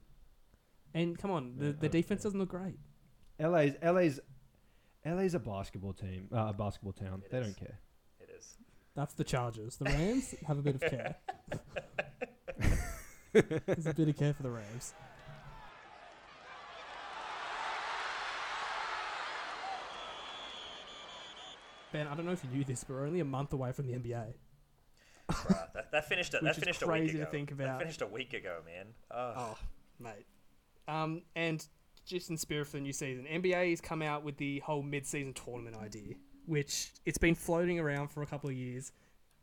And come on, the, yeah, the defense doesn't look great. L A's L A's L A's a basketball team, uh, a basketball town. It they is. don't care. It is. That's the Chargers. The Rams have a bit of care. There's a bit of care for the Rams. Ben, I don't know if you knew this, but we're only a month away from the N B A. Bruh, that, that finished, a, that finished a week ago. Which is crazy to think about. That finished a week ago, man. Oh, oh mate. Um, and just in spirit for the new season, N B A has come out with the whole mid-season tournament idea, which it's been floating around for a couple of years.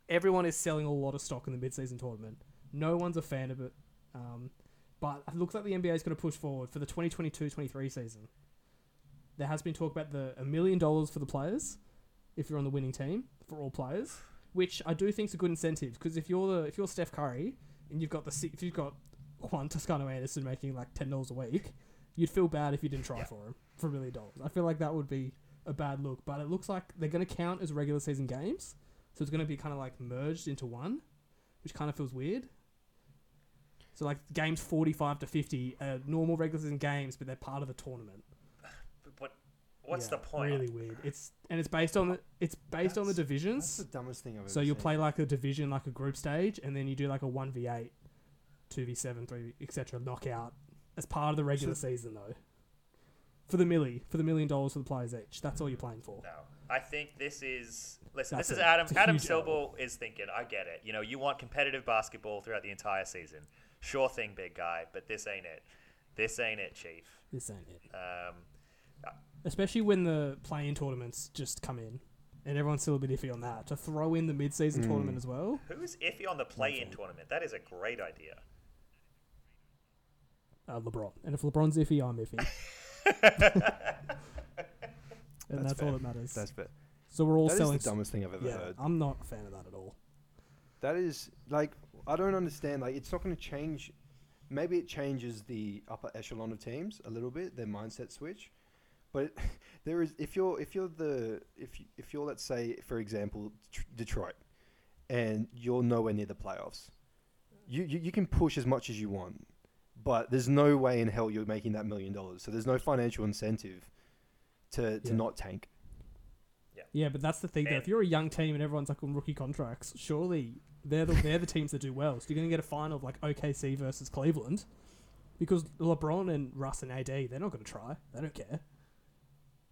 Everyone is selling a lot of stock in the mid-season tournament. No one's a fan of it. Um, but it looks like the N B A is going to push forward for the twenty twenty-two twenty-three season. There has been talk about the a million dollars for the players, if you're on the winning team, for all players, which I do think is a good incentive, because if you're the if you're Steph Curry and you've got the if you've got Juan Toscano-Anderson making like ten dollars a week, you'd feel bad if you didn't try yeah. for him for a million dollars. I feel like that would be a bad look. But it looks like they're going to count as regular season games, so it's going to be kind of like merged into one, which kind of feels weird. So, like, games forty-five to fifty are normal regular season games, but they're part of the tournament. But what's yeah, the point? Really weird. It's and it's based on the it's based that's, on the divisions. That's the dumbest thing I've ever seen. So you'll play like a division, like a group stage, and then you do like a one v eight, two v seven, three, et cetera knockout as part of the regular so, season, though. For the milli, for the million dollars for the players each. That's all you're playing for. No, I think this is listen. That's this is it. Adam. Adam Silver is thinking. I get it. You know, you want competitive basketball throughout the entire season. Sure thing, big guy, but this ain't it. This ain't it, Chief. This ain't it. Um, uh, Especially when the play-in tournaments just come in, and everyone's still a bit iffy on that. To throw in the mid-season mm. tournament as well. Who's iffy on the play-in okay. tournament? That is a great idea. Uh, LeBron. And if LeBron's iffy, I'm iffy. And that's, that's all that matters. That's fair. So we're all that selling. That is the dumbest st- thing I've ever yeah, heard. I'm not a fan of that at all. That is like. I don't understand. Like, it's not going to change. Maybe it changes the upper echelon of teams a little bit, their mindset switch. But it, there is, if you're, if you're the, if you, if you're, let's say, for example, tr- Detroit, and you're nowhere near the playoffs, you, you you can push as much as you want, but there's no way in hell you're making that million dollars. So there's no financial incentive to to yeah. not tank. Yeah. Yeah, but that's the thing. Though. If you're a young team and everyone's like on rookie contracts, surely. They're the, they're the teams that do well. So you're going to get a final of like O K C versus Cleveland, because LeBron and Russ and A D, they're not going to try. They don't care.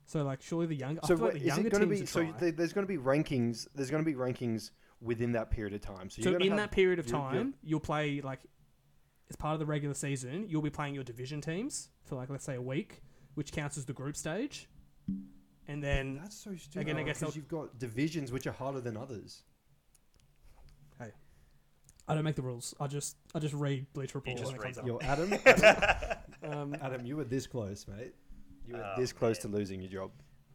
So like surely the young. So I feel like the younger teams be, so try. Th- there's going to be rankings. There's going to be rankings within that period of time. So, so you're in have, that period of time, you're, you're, you'll play like as part of the regular season. You'll be playing your division teams for like let's say a week, which counts as the group stage. And then that's so stupid. Again, oh, I guess you've got divisions which are harder than others. Hey, I don't make the rules. I just I just read Bleacher Report. He just reads them. You're Adam. Adam, um, Adam, you were this close, mate. You were oh, this close man. to losing your job.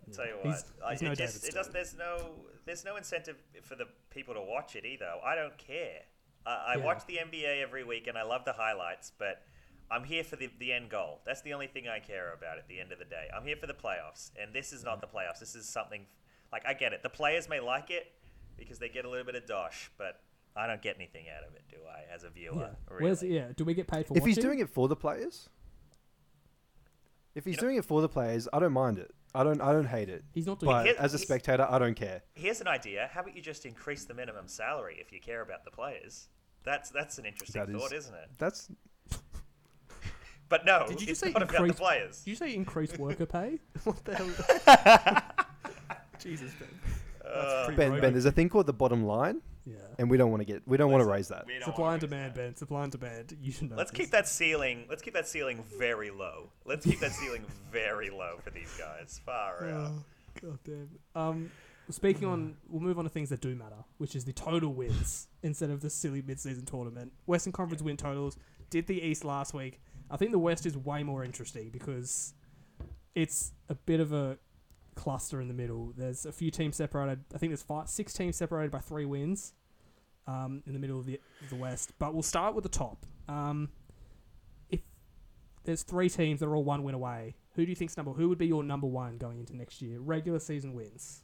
I'll tell you what, he's, I, he's I, no it just, it doesn't, there's no there's no incentive for the people to watch it either. I don't care. I, I yeah. watch the N B A every week and I love the highlights, but I'm here for the, the end goal. That's the only thing I care about at the end of the day. I'm here for the playoffs, and this is not the playoffs. This is something like, I get it. The players may like it because they get a little bit of dosh, but I don't get anything out of it, do I, as a viewer? Yeah. Really. Where's, yeah. Do we get paid for if watching? If he's doing it for the players? If he's you know, doing it for the players, I don't mind it. I don't I don't hate it. He's not doing but it. As a spectator, I don't care. Here's an idea. How about you just increase the minimum salary if you care about the players? That's that's an interesting that thought, is, isn't it? That's But no, did you it's say not increase, about the players. Did you say increase worker pay? What the hell? Jesus, Ben. That's Ben, rogue. Ben, there's a thing called the bottom line. Yeah. And we don't want to get we don't want to raise that. Supply and demand, Ben. Supply and demand. You should know. Let's this. keep that ceiling let's keep that ceiling very low. Let's keep that ceiling very low for these guys. Far out. Oh, God damn. Um speaking on we'll move on to things that do matter, which is the total wins instead of the silly mid-season tournament. Western Conference yeah. win totals. Did the East last week. I think the West is way more interesting because it's a bit of a cluster in the middle. There's a few teams separated. I think there's five, six teams separated by three wins um, in the middle of the, of the West. But we'll start with the top. Um, if there's three teams that are all one win away, who do you think's number? Who would be your number one going into next year? Regular season wins.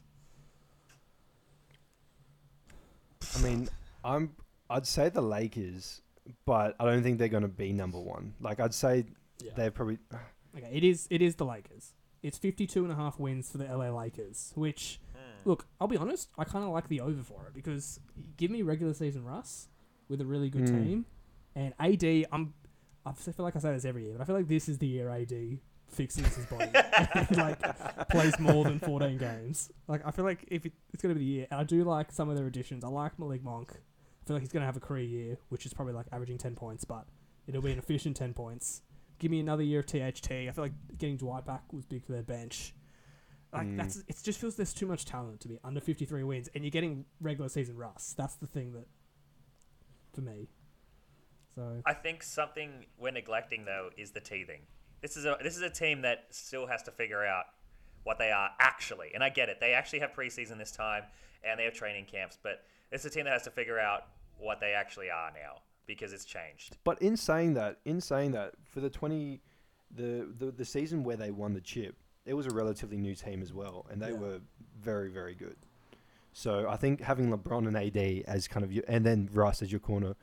I mean, I'm. I'd say the Lakers, but I don't think they're going to be number one. Like I'd say yeah. they're probably. Okay, it is. It is the Lakers. It's fifty-two and a half wins for the L A Lakers, which, mm. look, I'll be honest, I kind of like the over for it because give me regular season Russ with a really good mm. team, and A D, I'm, I feel like I say this every year, but I feel like this is the year A D fixes his body and like, plays more than fourteen games. Like I feel like if it, it's going to be the year, and I do like some of their additions. I like Malik Monk. I feel like he's going to have a career year, which is probably like averaging ten points, but it'll be an efficient ten points. Give me another year of T H T. I feel like getting Dwight back was big for their bench. Like mm. that's it. Just feels there's too much talent to be under fifty-three wins, and you're getting regular season rust. That's the thing that, for me. So I think something we're neglecting though is the teething. This is a this is a team that still has to figure out what they are actually. And I get it. They actually have preseason this time, and they have training camps. But it's a team that has to figure out what they actually are now. Because it's changed. But in saying that, in saying that, for the twenty, the, the the season where they won the chip, it was a relatively new team as well, and they yeah. were very, very good. So I think having LeBron and A D as kind of your, and then Russ as your corner,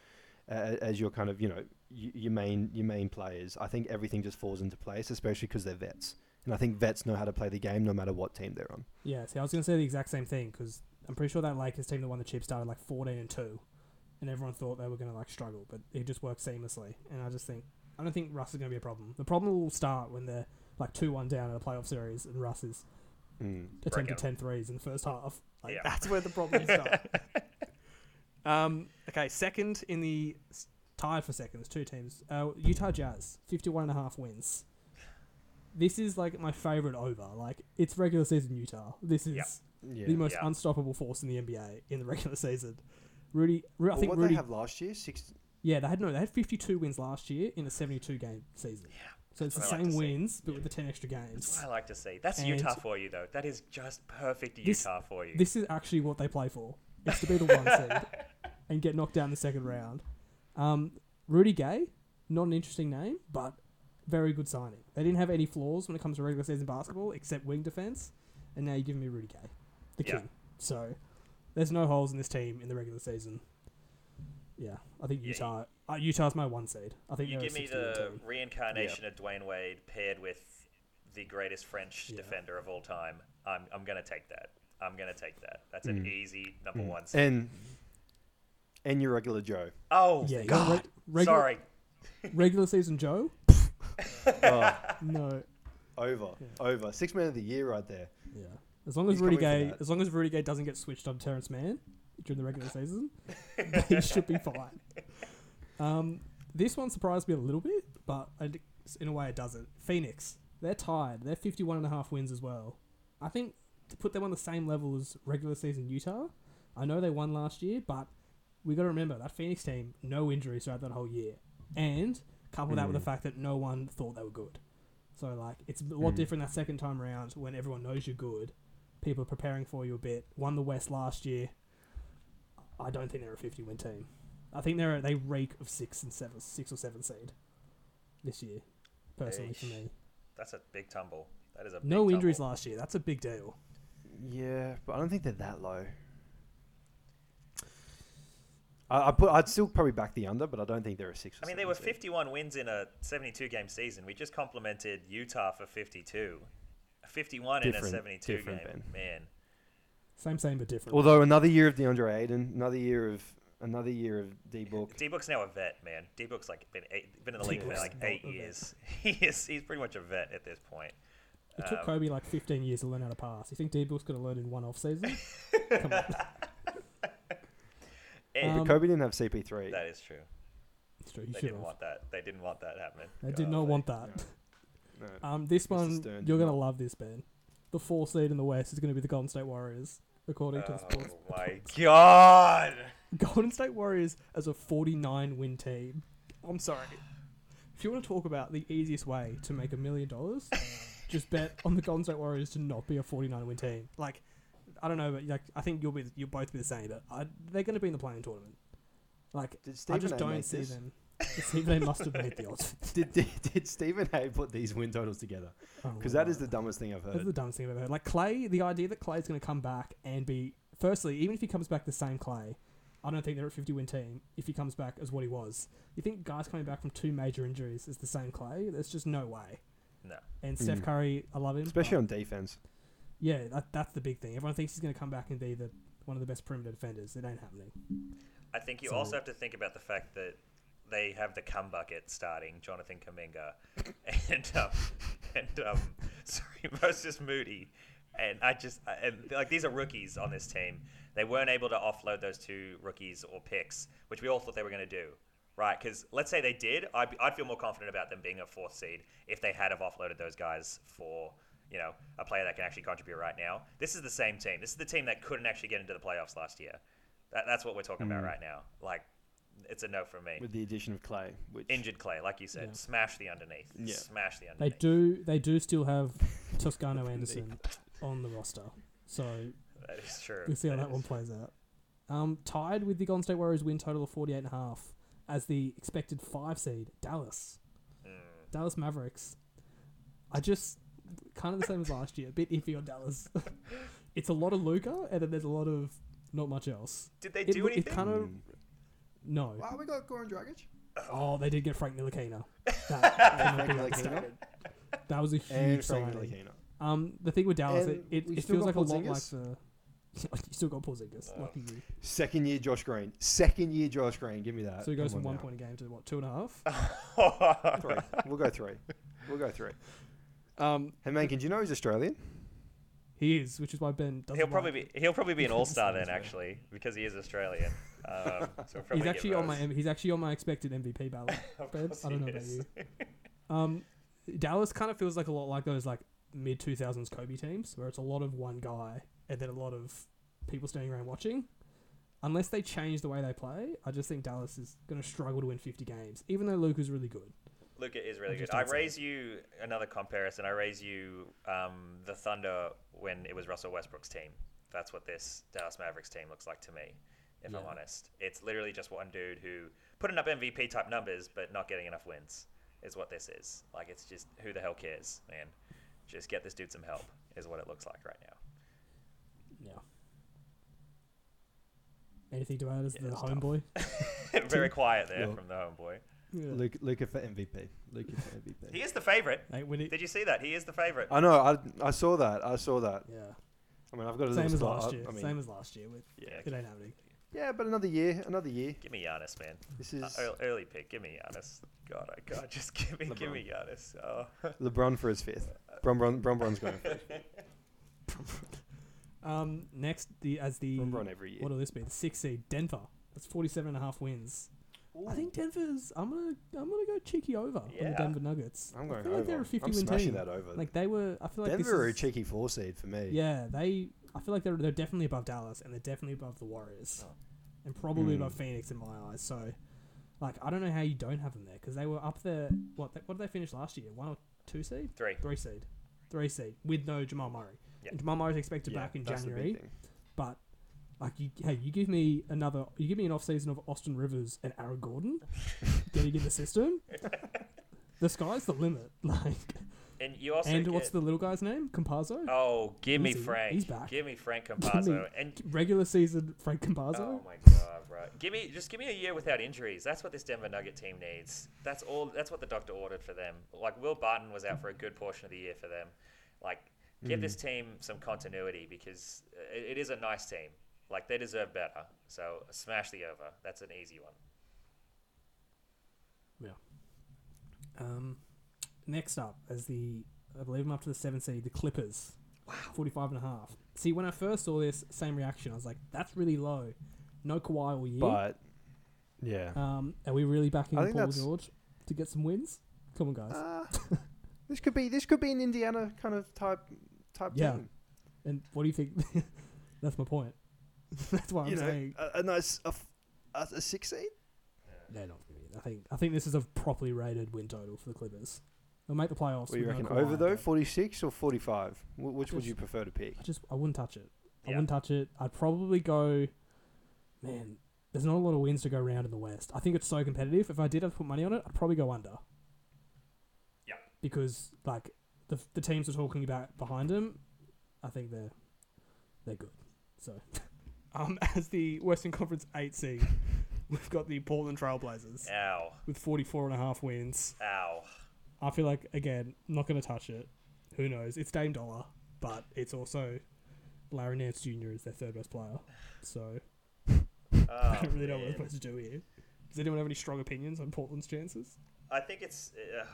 uh, as your kind of you know your main your main players, I think everything just falls into place, especially because they're vets, and I think vets know how to play the game no matter what team they're on. Yeah, see, I was going to say the exact same thing because I'm pretty sure that Lakers team that won the chip started like fourteen and two. And everyone thought they were going to like struggle, but it just worked seamlessly. And I just think, I don't think Russ is going to be a problem. The problem will start when they're like two one down in a playoff series and Russ is mm, attempted ten threes in the first half. Like, yeah. That's where the problem starts. um, okay, second in the, tied for second, there's two teams. Uh, Utah Jazz, fifty-one and a half wins. This is like my favourite over. Like, it's regular season Utah. This is yep. yeah, the most yep. unstoppable force in the N B A in the regular season. Rudy, I think well, what Rudy, they have last year, six. Yeah, they had no, they had fifty-two wins last year in a seventy-two game season. Yeah, so it's the same like wins, see. but with the ten extra games. That's what I like to see. That's and Utah for you, though. That is just perfect this, Utah for you. This is actually what they play for: is to be the one seed and get knocked down the second round. Um, Rudy Gay, not an interesting name, but very good signing. They didn't have any flaws when it comes to regular season basketball except wing defense, and now you're giving me Rudy Gay, the yeah. king. So. There's no holes in this team in the regular season. Yeah, I think Utah. Yeah. Uh, Utah's my one seed. I think you give me the team. reincarnation yeah. of Dwayne Wade paired with the greatest French yeah. defender of all time. I'm I'm gonna take that. I'm gonna take that. That's mm. an easy number mm. one seed. And and your regular Joe. Oh yeah, God, reg- regular, sorry. Regular season Joe. oh. No. Over, yeah. over. Six man of the year right there. Yeah. As long as He's Rudy Gay, as long as Rudy Gay doesn't get switched on Terrence Mann during the regular season, he should be fine. Um, this one surprised me a little bit, but in a way it doesn't. Phoenix, They're tied. They're fifty-one and a half wins as well. I think to put them on the same level as regular season Utah, I know they won last year, but we got to remember that Phoenix team, no injuries throughout that whole year. And couple mm. that with the fact that no one thought they were good. So, like, it's a lot mm. different that second time around when everyone knows you're good. People are preparing for you a bit. Won the West last year. I don't think they're a fifty-win team. I think they're they rake of six and seven, six or seven seed this year, personally, Eesh. for me. That's a big tumble. That is a big no tumble. Injuries last year. That's a big deal. Yeah, but I don't think they're that low. I, I put. I'd still probably back the under, but I don't think they're a six. Or I mean, there were fifty-one wins in a seventy-two game season. We just complimented Utah for fifty-two, fifty-one different, in a seventy-two game. Ben. Man, same, same, but different. Although another year of DeAndre Ayton, another year of. Another year of D-Book. D-Book's now a vet, man. D-Book's like been eight, been in the league D-Book's for like eight years. He is he's pretty much a vet at this point. It um, took Kobe like fifteen years to learn how to pass. You think D-Book's going to learn in one off season? Come on. um, Kobe didn't have C P three. That is true. It's true. You they didn't have. want that. They didn't want that happening. They God, did not they, want that. No. No. Um, this Mister one, Stern you're going to love this, Ben. The four seed in the West is going to be the Golden State Warriors, according oh, to the sports. Oh my reports. God. Golden State Warriors as a forty-nine win team. I'm sorry. If you want to talk about the easiest way to make a million dollars, just bet on the Golden State Warriors to not be a forty-nine win team. Like, I don't know, but like, I think you'll be, you'll both be the same. But I, they're going to be in the play-in tournament. Like, I just don't see this? them. Stephen A must have made the odds. Did, did did Stephen A put these win totals together? Because oh, that is the dumbest thing I've heard. That's the dumbest thing I've ever heard. Like Clay, the idea that Clay's going to come back and be, firstly, even if he comes back the same Clay. I don't think they're a fifty-win team if he comes back as what he was. You think guys coming back from two major injuries is the same Clay? There's just no way. No. And mm. Steph Curry, I love him. Especially on defense. Yeah, that, that's the big thing. Everyone thinks he's going to come back and be the one of the best perimeter defenders. It ain't happening. I think you so, also have to think about the fact that they have the cum bucket starting Jonathan Kuminga and um, and um, sorry, Moses Moody. And I just and like these are rookies on this team. They weren't able to offload those two rookies or picks, which we all thought they were going to do, right? Because let's say they did, I'd, be, I'd feel more confident about them being a fourth seed if they had have offloaded those guys for, you know, a player that can actually contribute right now. This is the same team. This is the team that couldn't actually get into the playoffs last year. That, that's what we're talking mm. about right now. Like, it's a no from me. With the addition of Clay, which... injured Clay, like you said, yeah. smash the underneath. Yeah. Smash the underneath. They do. They do still have Toscano Anderson on the roster, so. That is true. We'll see how that, that one plays out. Um, tied with the Golden State Warriors win total of forty-eight and a half as the expected five seed, Dallas. Mm. Dallas Mavericks. I just, kind of the same as last year, a bit iffy on Dallas. It's a lot of Luka, and then there's a lot of not much else. Did they it, do anything? It kind of, no. Wow, we got Goran Dragic. Oh, they did get Frank Ntilikina. That, Frank that was a huge signing. Um, the thing with Dallas, and it, it, it feels like a lot like the... You still got Porzingis. Oh. Lucky you. Second year Josh Green. Second year Josh Green. Give me that. So he goes Come from on one now. point a game to what? Two and a half? three. We'll go three. We'll go three. Um, hey, Mankin, do you know he's Australian? He is, which is why Ben doesn't he'll probably like be He'll probably be an all-star then, actually, because he is Australian. Um, so he's, actually on my, he's actually on my expected M V P ballot. I don't know is. about you. Um, Dallas kind of feels like a lot like those like mid two thousands Kobe teams, where it's a lot of one guy and then a lot of people standing around watching. Unless they change the way they play, I just think Dallas is going to struggle to win fifty games, even though Luka's really good. Luka is really good. I raise you another comparison. I raise you um, the Thunder when it was Russell Westbrook's team. That's what this Dallas Mavericks team looks like to me, if yeah. I'm honest. It's literally just one dude who putting up M V P-type numbers but not getting enough wins is what this is. Like, it's just who the hell cares, man? Just get this dude some help is what it looks like right now. Yeah. Anything to add as yeah, the homeboy? Very quiet there yeah. from the homeboy. Yeah. Luke, Luka for M V P. Luka for M V P. He is the favourite. Hey, did you see that? He is the favourite. I know. I I saw that. I saw that. Yeah. I mean, I've got a same as last year. I mean, same as last year. With, yeah. It ain't happening. Yeah, but another year. Another year. Give me Giannis, man. This is uh, early pick. Give me Giannis. God, oh God, just give me, LeBron. give me Giannis. Oh. LeBron for his fifth. Bron, Bron, Bron, Bron's going. Um, next, the as the... Every year. What will this be? The sixth seed, Denver. That's forty-seven and a half wins. Ooh. Ooh. I think Denver's. I'm gonna. I'm gonna go cheeky over yeah. on the Denver Nuggets. I'm going I feel over. Like they're a fifty I'm win smashing team. That over. Like they were. I feel like Denver are a cheeky four seed for me. Yeah, they. I feel like they're they're definitely above Dallas and they're definitely above the Warriors, oh. and probably mm. above Phoenix in my eyes. So, like, I don't know how you don't have them there because they were up there. What they, what did they finish last year? One or two seed? Three. Three seed. Three seed with no Jamal Murray. Yep. And Jamal Murray's expected yeah, back in January, but. Like, you, hey, you give me another... You give me an off-season of Austin Rivers and Aaron Gordon getting in the system. The sky's the limit. Like, and you also And get, what's the little guy's name? Compazzo? Oh, give me Frank. He's back. Give me Frank Compazzo. And regular season Frank Compazzo? Oh, my God, bro. Give me, just give me a year without injuries. That's what this Denver Nugget team needs. That's all. That's what the doctor ordered for them. Like, Will Barton was out for a good portion of the year for them. Like, give mm. this team some continuity because it, it is a nice team. Like, they deserve better. So, smash the over. That's an easy one. Yeah. Um, next up, as the, I believe I'm up to the seventh seed, the Clippers. Wow. forty-five and a half. See, when I first saw this, same reaction. I was like, that's really low. No Kawhi all year. But, yeah. Um, are we really backing Paul that's... George to get some wins? Come on, guys. Uh, this could be this could be an Indiana kind of type, type yeah. team. And what do you think? That's my point. That's why I'm you know, saying a, a nice a, a, a six seed. No, not for me. I think I think this is a properly rated win total for the Clippers. They'll make the playoffs. What do you reckon? Over though, forty six or forty five? W- which just, would you prefer to pick? I just I wouldn't touch it. I yeah. wouldn't touch it. I'd probably go. Man, there's not a lot of wins to go around in the West. I think it's so competitive. If I did have to put money on it, I'd probably go under. Yeah. Because like the the teams we're talking about behind them, I think they're they're good. So. Um, as the Western Conference eight seed, we've got the Portland Trailblazers. Ow. With forty-four and a half wins. Ow. I feel like, again, not going to touch it. Who knows? It's Dame Dollar, but it's also Larry Nance Junior is their third best player. So, oh, I don't really man. know what they're supposed to do here. Does anyone have any strong opinions on Portland's chances? I think it's... Uh,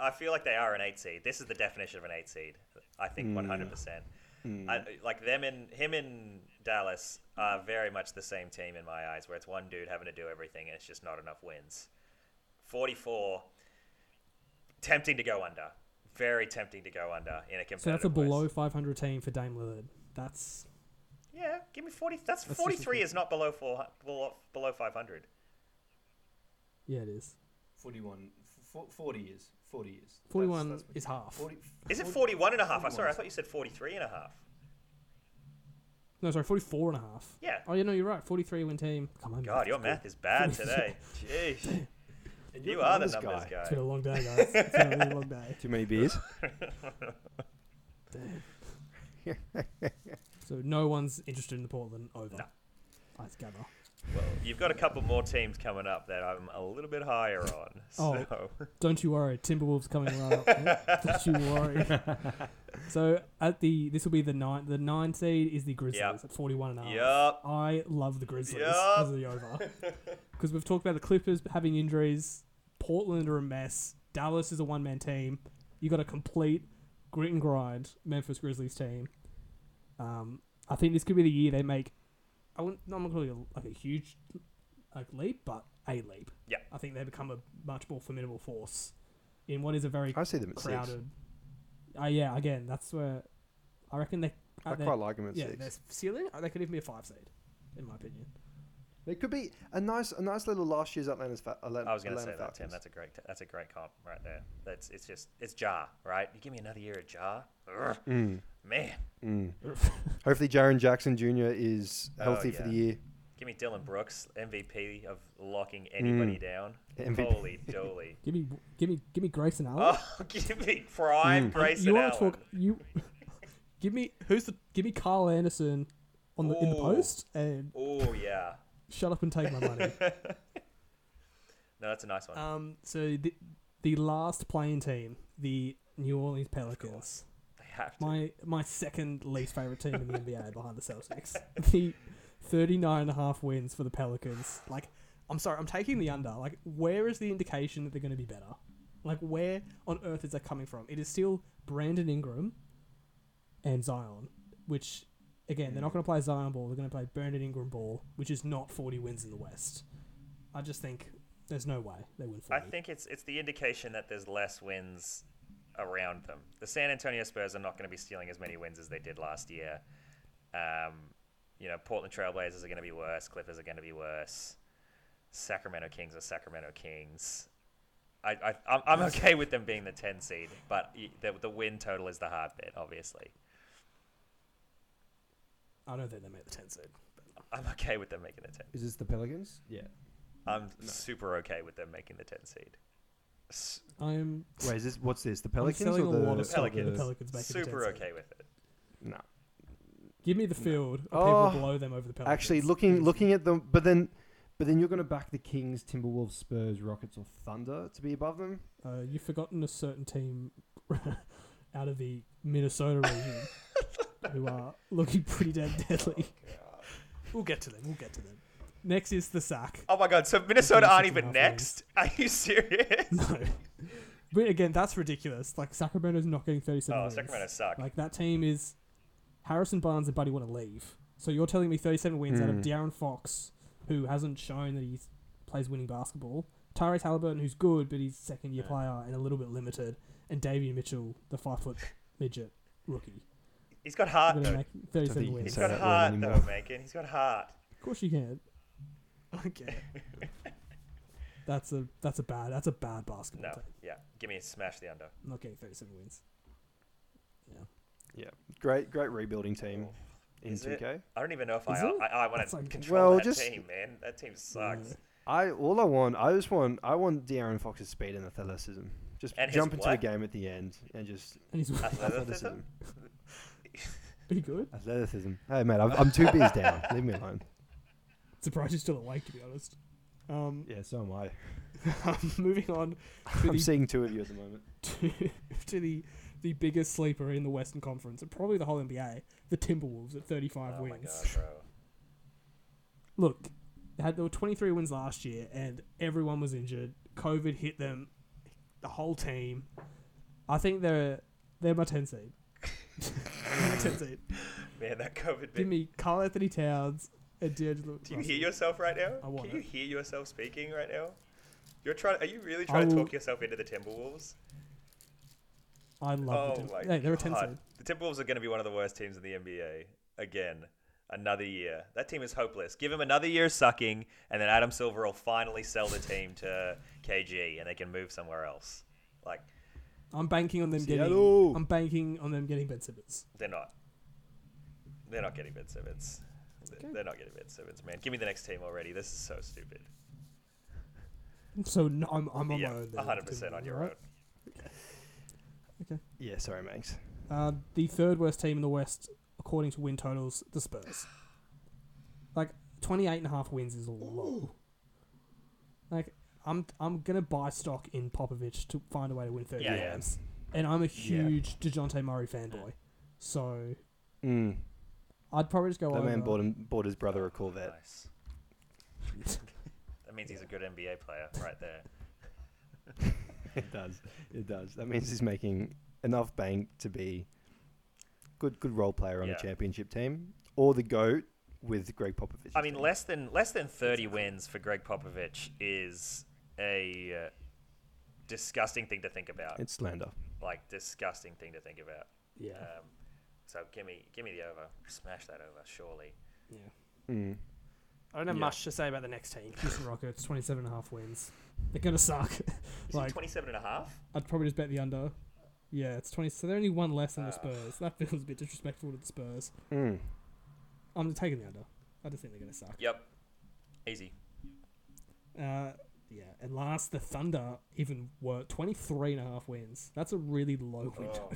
I feel like they are an eight seed. This is the definition of an eight seed. I think mm. one hundred percent. Mm. I, like them and him and Dallas are very much the same team in my eyes, where it's one dude having to do everything and it's just not enough wins. forty-four, tempting to go under, very tempting to go under in a competitive. So that's a below West. five hundred team for Dame Lillard. That's yeah, give me forty. That's, that's forty-three is not below four below, below five hundred. Yeah, it is. forty-one, forty is. forty years. forty-one that's, that's is half. forty, is it forty-one and a half? I'm sorry, I thought you said forty-three and a half. No, sorry, forty-four and a half. Yeah. Oh, yeah, no, you're right. forty-three win team. Come on, God, your math is bad today. Jeez. And you are the numbers guy. guy. It's been a long day, guys. It's been a really long day. Too many beers. Damn. So no one's interested in the Portland over. No. I gather. Well, you've got a couple more teams coming up that I'm a little bit higher on. So. Oh, don't you worry. Timberwolves coming right up. Don't you worry. So at the this will be the nine. The nine seed is the Grizzlies yep. at forty-one and a half. Yep. I love the Grizzlies yep. as the over because we've talked about the Clippers having injuries. Portland are a mess. Dallas is a one-man team. You got a complete grit and grind Memphis Grizzlies team. Um, I think this could be the year they make. I wouldn't, I'm not calling it like a huge like leap, but a leap. Yeah, I think they become a much more formidable force in what is a very I see them at crowded. Oh uh, yeah, again, that's where I reckon they. Uh, I quite like them at yeah, six. Yeah, their ceiling. They could even be a five seed, in my opinion. They could be a nice, a nice little last year's Atlanta's. Fa- Atlanta, I was going to say that, Falcons. Tim. That's a great, t- that's a great comp right there. That's it's just it's Jar, right? You give me another year of Jar, mm. man. Mm. Hopefully, Jaren Jackson Junior is healthy oh, yeah. for the year. Give me Dylan Brooks, M V P of locking anybody mm. down. M V P. Holy doly. Give me, give me, give me Grayson Allen. Oh, give me prime mm. Grayson Allen. You want to talk? You give me who's the? Give me Carl Anderson on the Ooh. in the post and. Oh yeah. Shut up and take my money. No, that's a nice one. Um, so the the last playing team, the New Orleans Pelicans. They have to. My my second least favorite team in the N B A behind the Celtics. The thirty-nine and a half wins for the Pelicans. Like, I'm sorry, I'm taking the under. Like, where is the indication that they're going to be better? Like, where on earth is that coming from? It is still Brandon Ingram and Zion, which. Again, they're not going to play Zion ball. They're going to play Brandon Ingram ball, which is not forty wins in the West. I just think there's no way they win forty. I think it's it's the indication that there's less wins around them. The San Antonio Spurs are not going to be stealing as many wins as they did last year. Um, you know, Portland Trailblazers are going to be worse. Clippers are going to be worse. Sacramento Kings are Sacramento Kings. I, I, I'm, I'm okay with them being the ten seed, but the, the win total is the hard bit, obviously. I don't think they make the ten seed. I'm okay with them making the ten. Is this the Pelicans? Yeah. I'm no. super okay with them making the ten seed. S- I'm. Wait, is this what's this? The Pelicans or the, the Pelicans? The Pelicans making super the ten okay seed. With it. No. Give me the field. No. Oh, people blow them over the Pelicans. Actually, looking looking at them, but then, but then you're going to back the Kings, Timberwolves, Spurs, Rockets, or Thunder to be above them. Uh, you've forgotten a certain team out of the Minnesota region who are looking pretty damn deadly. Oh, we'll get to them. We'll get to them. Next is the sack. Oh my god! So Minnesota aren't even next? Are you serious? No. But again, that's ridiculous. Like Sacramento's not getting thirty-seven. Oh, wins. Sacramento suck. Like that team is. Harrison Barnes and Buddy want to leave. So you're telling me thirty-seven wins mm. out of De'Aaron Fox, who hasn't shown that he plays winning basketball, Tyrese Halliburton, who's good, but he's a second-year yeah. player and a little bit limited, and Davion Mitchell, the five-foot midget rookie. He's got heart, though. thirty-seven wins. He's got heart, though, Megan. He's got heart. Of course you can. Okay. that's a that's a bad that's a bad basketball no, team. Yeah. Give me a smash the under. I'm not getting thirty-seven wins. Yeah. Yeah, great, great rebuilding team in Is two K. It? I don't even know if I, I, I want to like, control well, that just, team, man. That team sucks. Yeah. I all I want, I just want, I want De'Aaron Fox's speed and athleticism. Just and jump into what? the game at the end and just and his athleticism. Be good. Athleticism. Hey, mate, I'm, I'm two beers down. Leave me alone. Surprised you're still awake, to be honest. Um, yeah, so am I. Moving on. To I'm the, seeing two of you at the moment. To, to the. The biggest sleeper in the Western Conference, and probably the whole N B A, the Timberwolves at thirty-five oh wins. My God, bro. Look, they had, there were twenty-three wins last year, and everyone was injured. COVID hit them, the whole team. I think they're they're my ten seed. my ten seed. Man, that COVID bit. Give me Karl Anthony Towns and D'Angelo. Do you hear yourself right now? I want Can it. you hear yourself speaking right now? You're trying. Are you really trying I to will, talk yourself into the Timberwolves? I love oh the Timberwolves. Hey, they're a ten seed. The Timberwolves are going to be one of the worst teams in the N B A. Again, another year. That team is hopeless. Give them another year sucking, and then Adam Silver will finally sell the team to K G, and they can move somewhere else. Like, I'm banking on them Seattle. getting. I'm banking on them getting Ben Simmons. They're not. They're not getting Ben Simmons. Okay. They're not getting Ben Simmons, man. Give me the next team already. This is so stupid. So no, I'm I'm on yeah, my own. One hundred percent on your right? own. Okay. Okay. Yeah, sorry, Max. Uh, the third worst team in the West, according to win totals, the Spurs. Like twenty-eight and a half wins is a lot. Like I'm, I'm gonna buy stock in Popovich to find a way to win thirty yeah, games, yeah. and I'm a huge yeah. DeJounte Murray fanboy, so mm. I'd probably just go. That over. man bought him, bought his brother a Corvette. Nice. That means he's a good N B A player, right there. It does. It does. That means he's making enough bank to be good, good role player on yeah. a championship team, or the GOAT with Greg Popovich. I mean, team. less than less than thirty wins for Greg Popovich is a uh, disgusting thing to think about. It's slander. Like disgusting thing to think about. Yeah. Um, so give me, give me the over. Smash that over, surely. Yeah. Mm. I don't have yeah. much to say about the next team. Houston Rockets, twenty-seven and a half wins. They're going to suck. like, twenty-seven and a half? I'd probably just bet the under. Yeah, it's twenty. So they're only one less than uh, the Spurs. That feels a bit disrespectful to the Spurs. Mm. I'm taking the under. I just think they're going to suck. Yep. Easy. Uh, yeah. And last, the Thunder even were twenty-three and a half wins. That's a really low win total.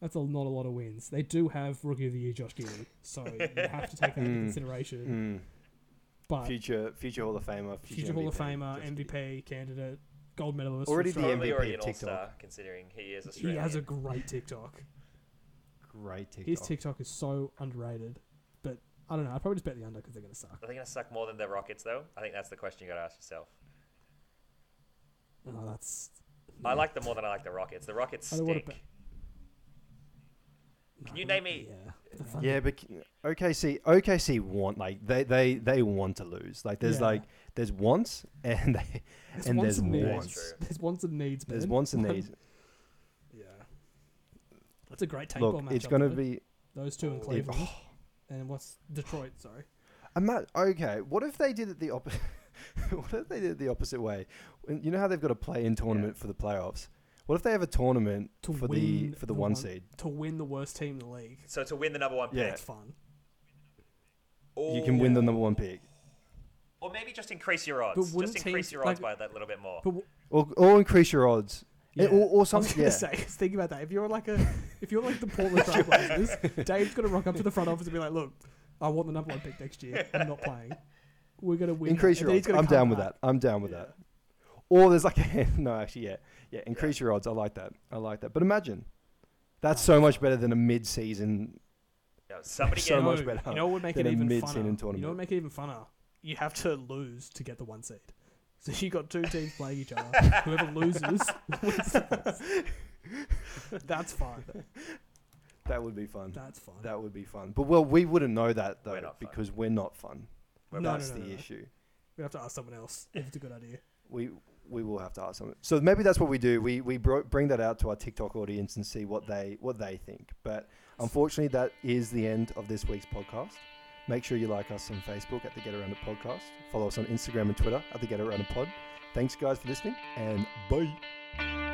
That's a, not a lot of wins. They do have Rookie of the Year Josh Giddey, so you have to take that into consideration. Mm. But future future Hall of Famer, future, future Hall of Famer, M V P candidate, gold medalist. Already the M V P already of TikTok, all-star, considering he is Australian. He has a great TikTok. Great TikTok. His TikTok is so underrated, but I don't know. I'd probably just bet the under because they're going to suck. Are they going to suck more than the Rockets, though? I think that's the question you got to ask yourself. Oh, that's. Yeah. I like them more than I like the Rockets. The Rockets stink. Be- Can no, you name me? Yeah. Yeah, but O K C, O K C want like they, they, they want to lose. Like there's yeah. like there's wants and they there's and wants there's and wants. There's wants and needs. Man. There's wants and needs. Yeah, that's a great take. Look, match it's gonna it. be those two in Cleveland if, oh. and what's Detroit? Sorry. Not, okay, what if they did it the opposite? What if they did it the opposite way? You know how they've got a play-in tournament yeah. for the playoffs. What if they have a tournament to for the for the, the one, one seed to win the worst team in the league? So to win the number one pick, yeah. that's fun. Or you can win the number one pick, or maybe just increase your odds. Just increase teams, your odds like, by that little bit more, but w- or, or increase your odds, yeah. or, or something. I was gonna yeah. say, think about that. If you're like a, if you're like the Portland Trail Blazers, Dave's gonna rock up to the front office and be like, "Look, I want the number one pick next year. I'm not playing. We're gonna win. Increase your odds. I'm down back. with that. I'm down with yeah. that." Or there's like a... No, actually, yeah. Yeah, increase yeah. your odds. I like that. I like that. But imagine. That's so much better than a mid-season... Yeah, somebody so much better you know what would make it even mid-season funner? Tournament. You know what would make it even funner? You have to lose to get the one seed. So you got two teams playing each other. Whoever loses... wins. That's fun. That would be fun. That's fun. That would be fun. But, well, we wouldn't know that, though, we're because fun. we're not fun. We're no, that's no, no, the no. issue. We have to ask someone else if it's a good idea. We... We will have to ask them. So maybe that's what we do. We we bro- bring that out to our TikTok audience and see what they what they think. But unfortunately, that is the end of this week's podcast. Make sure you like us on Facebook at the Get Around It Podcast. Follow us on Instagram and Twitter at the Get Around It Pod. Thanks, guys, for listening, and bye.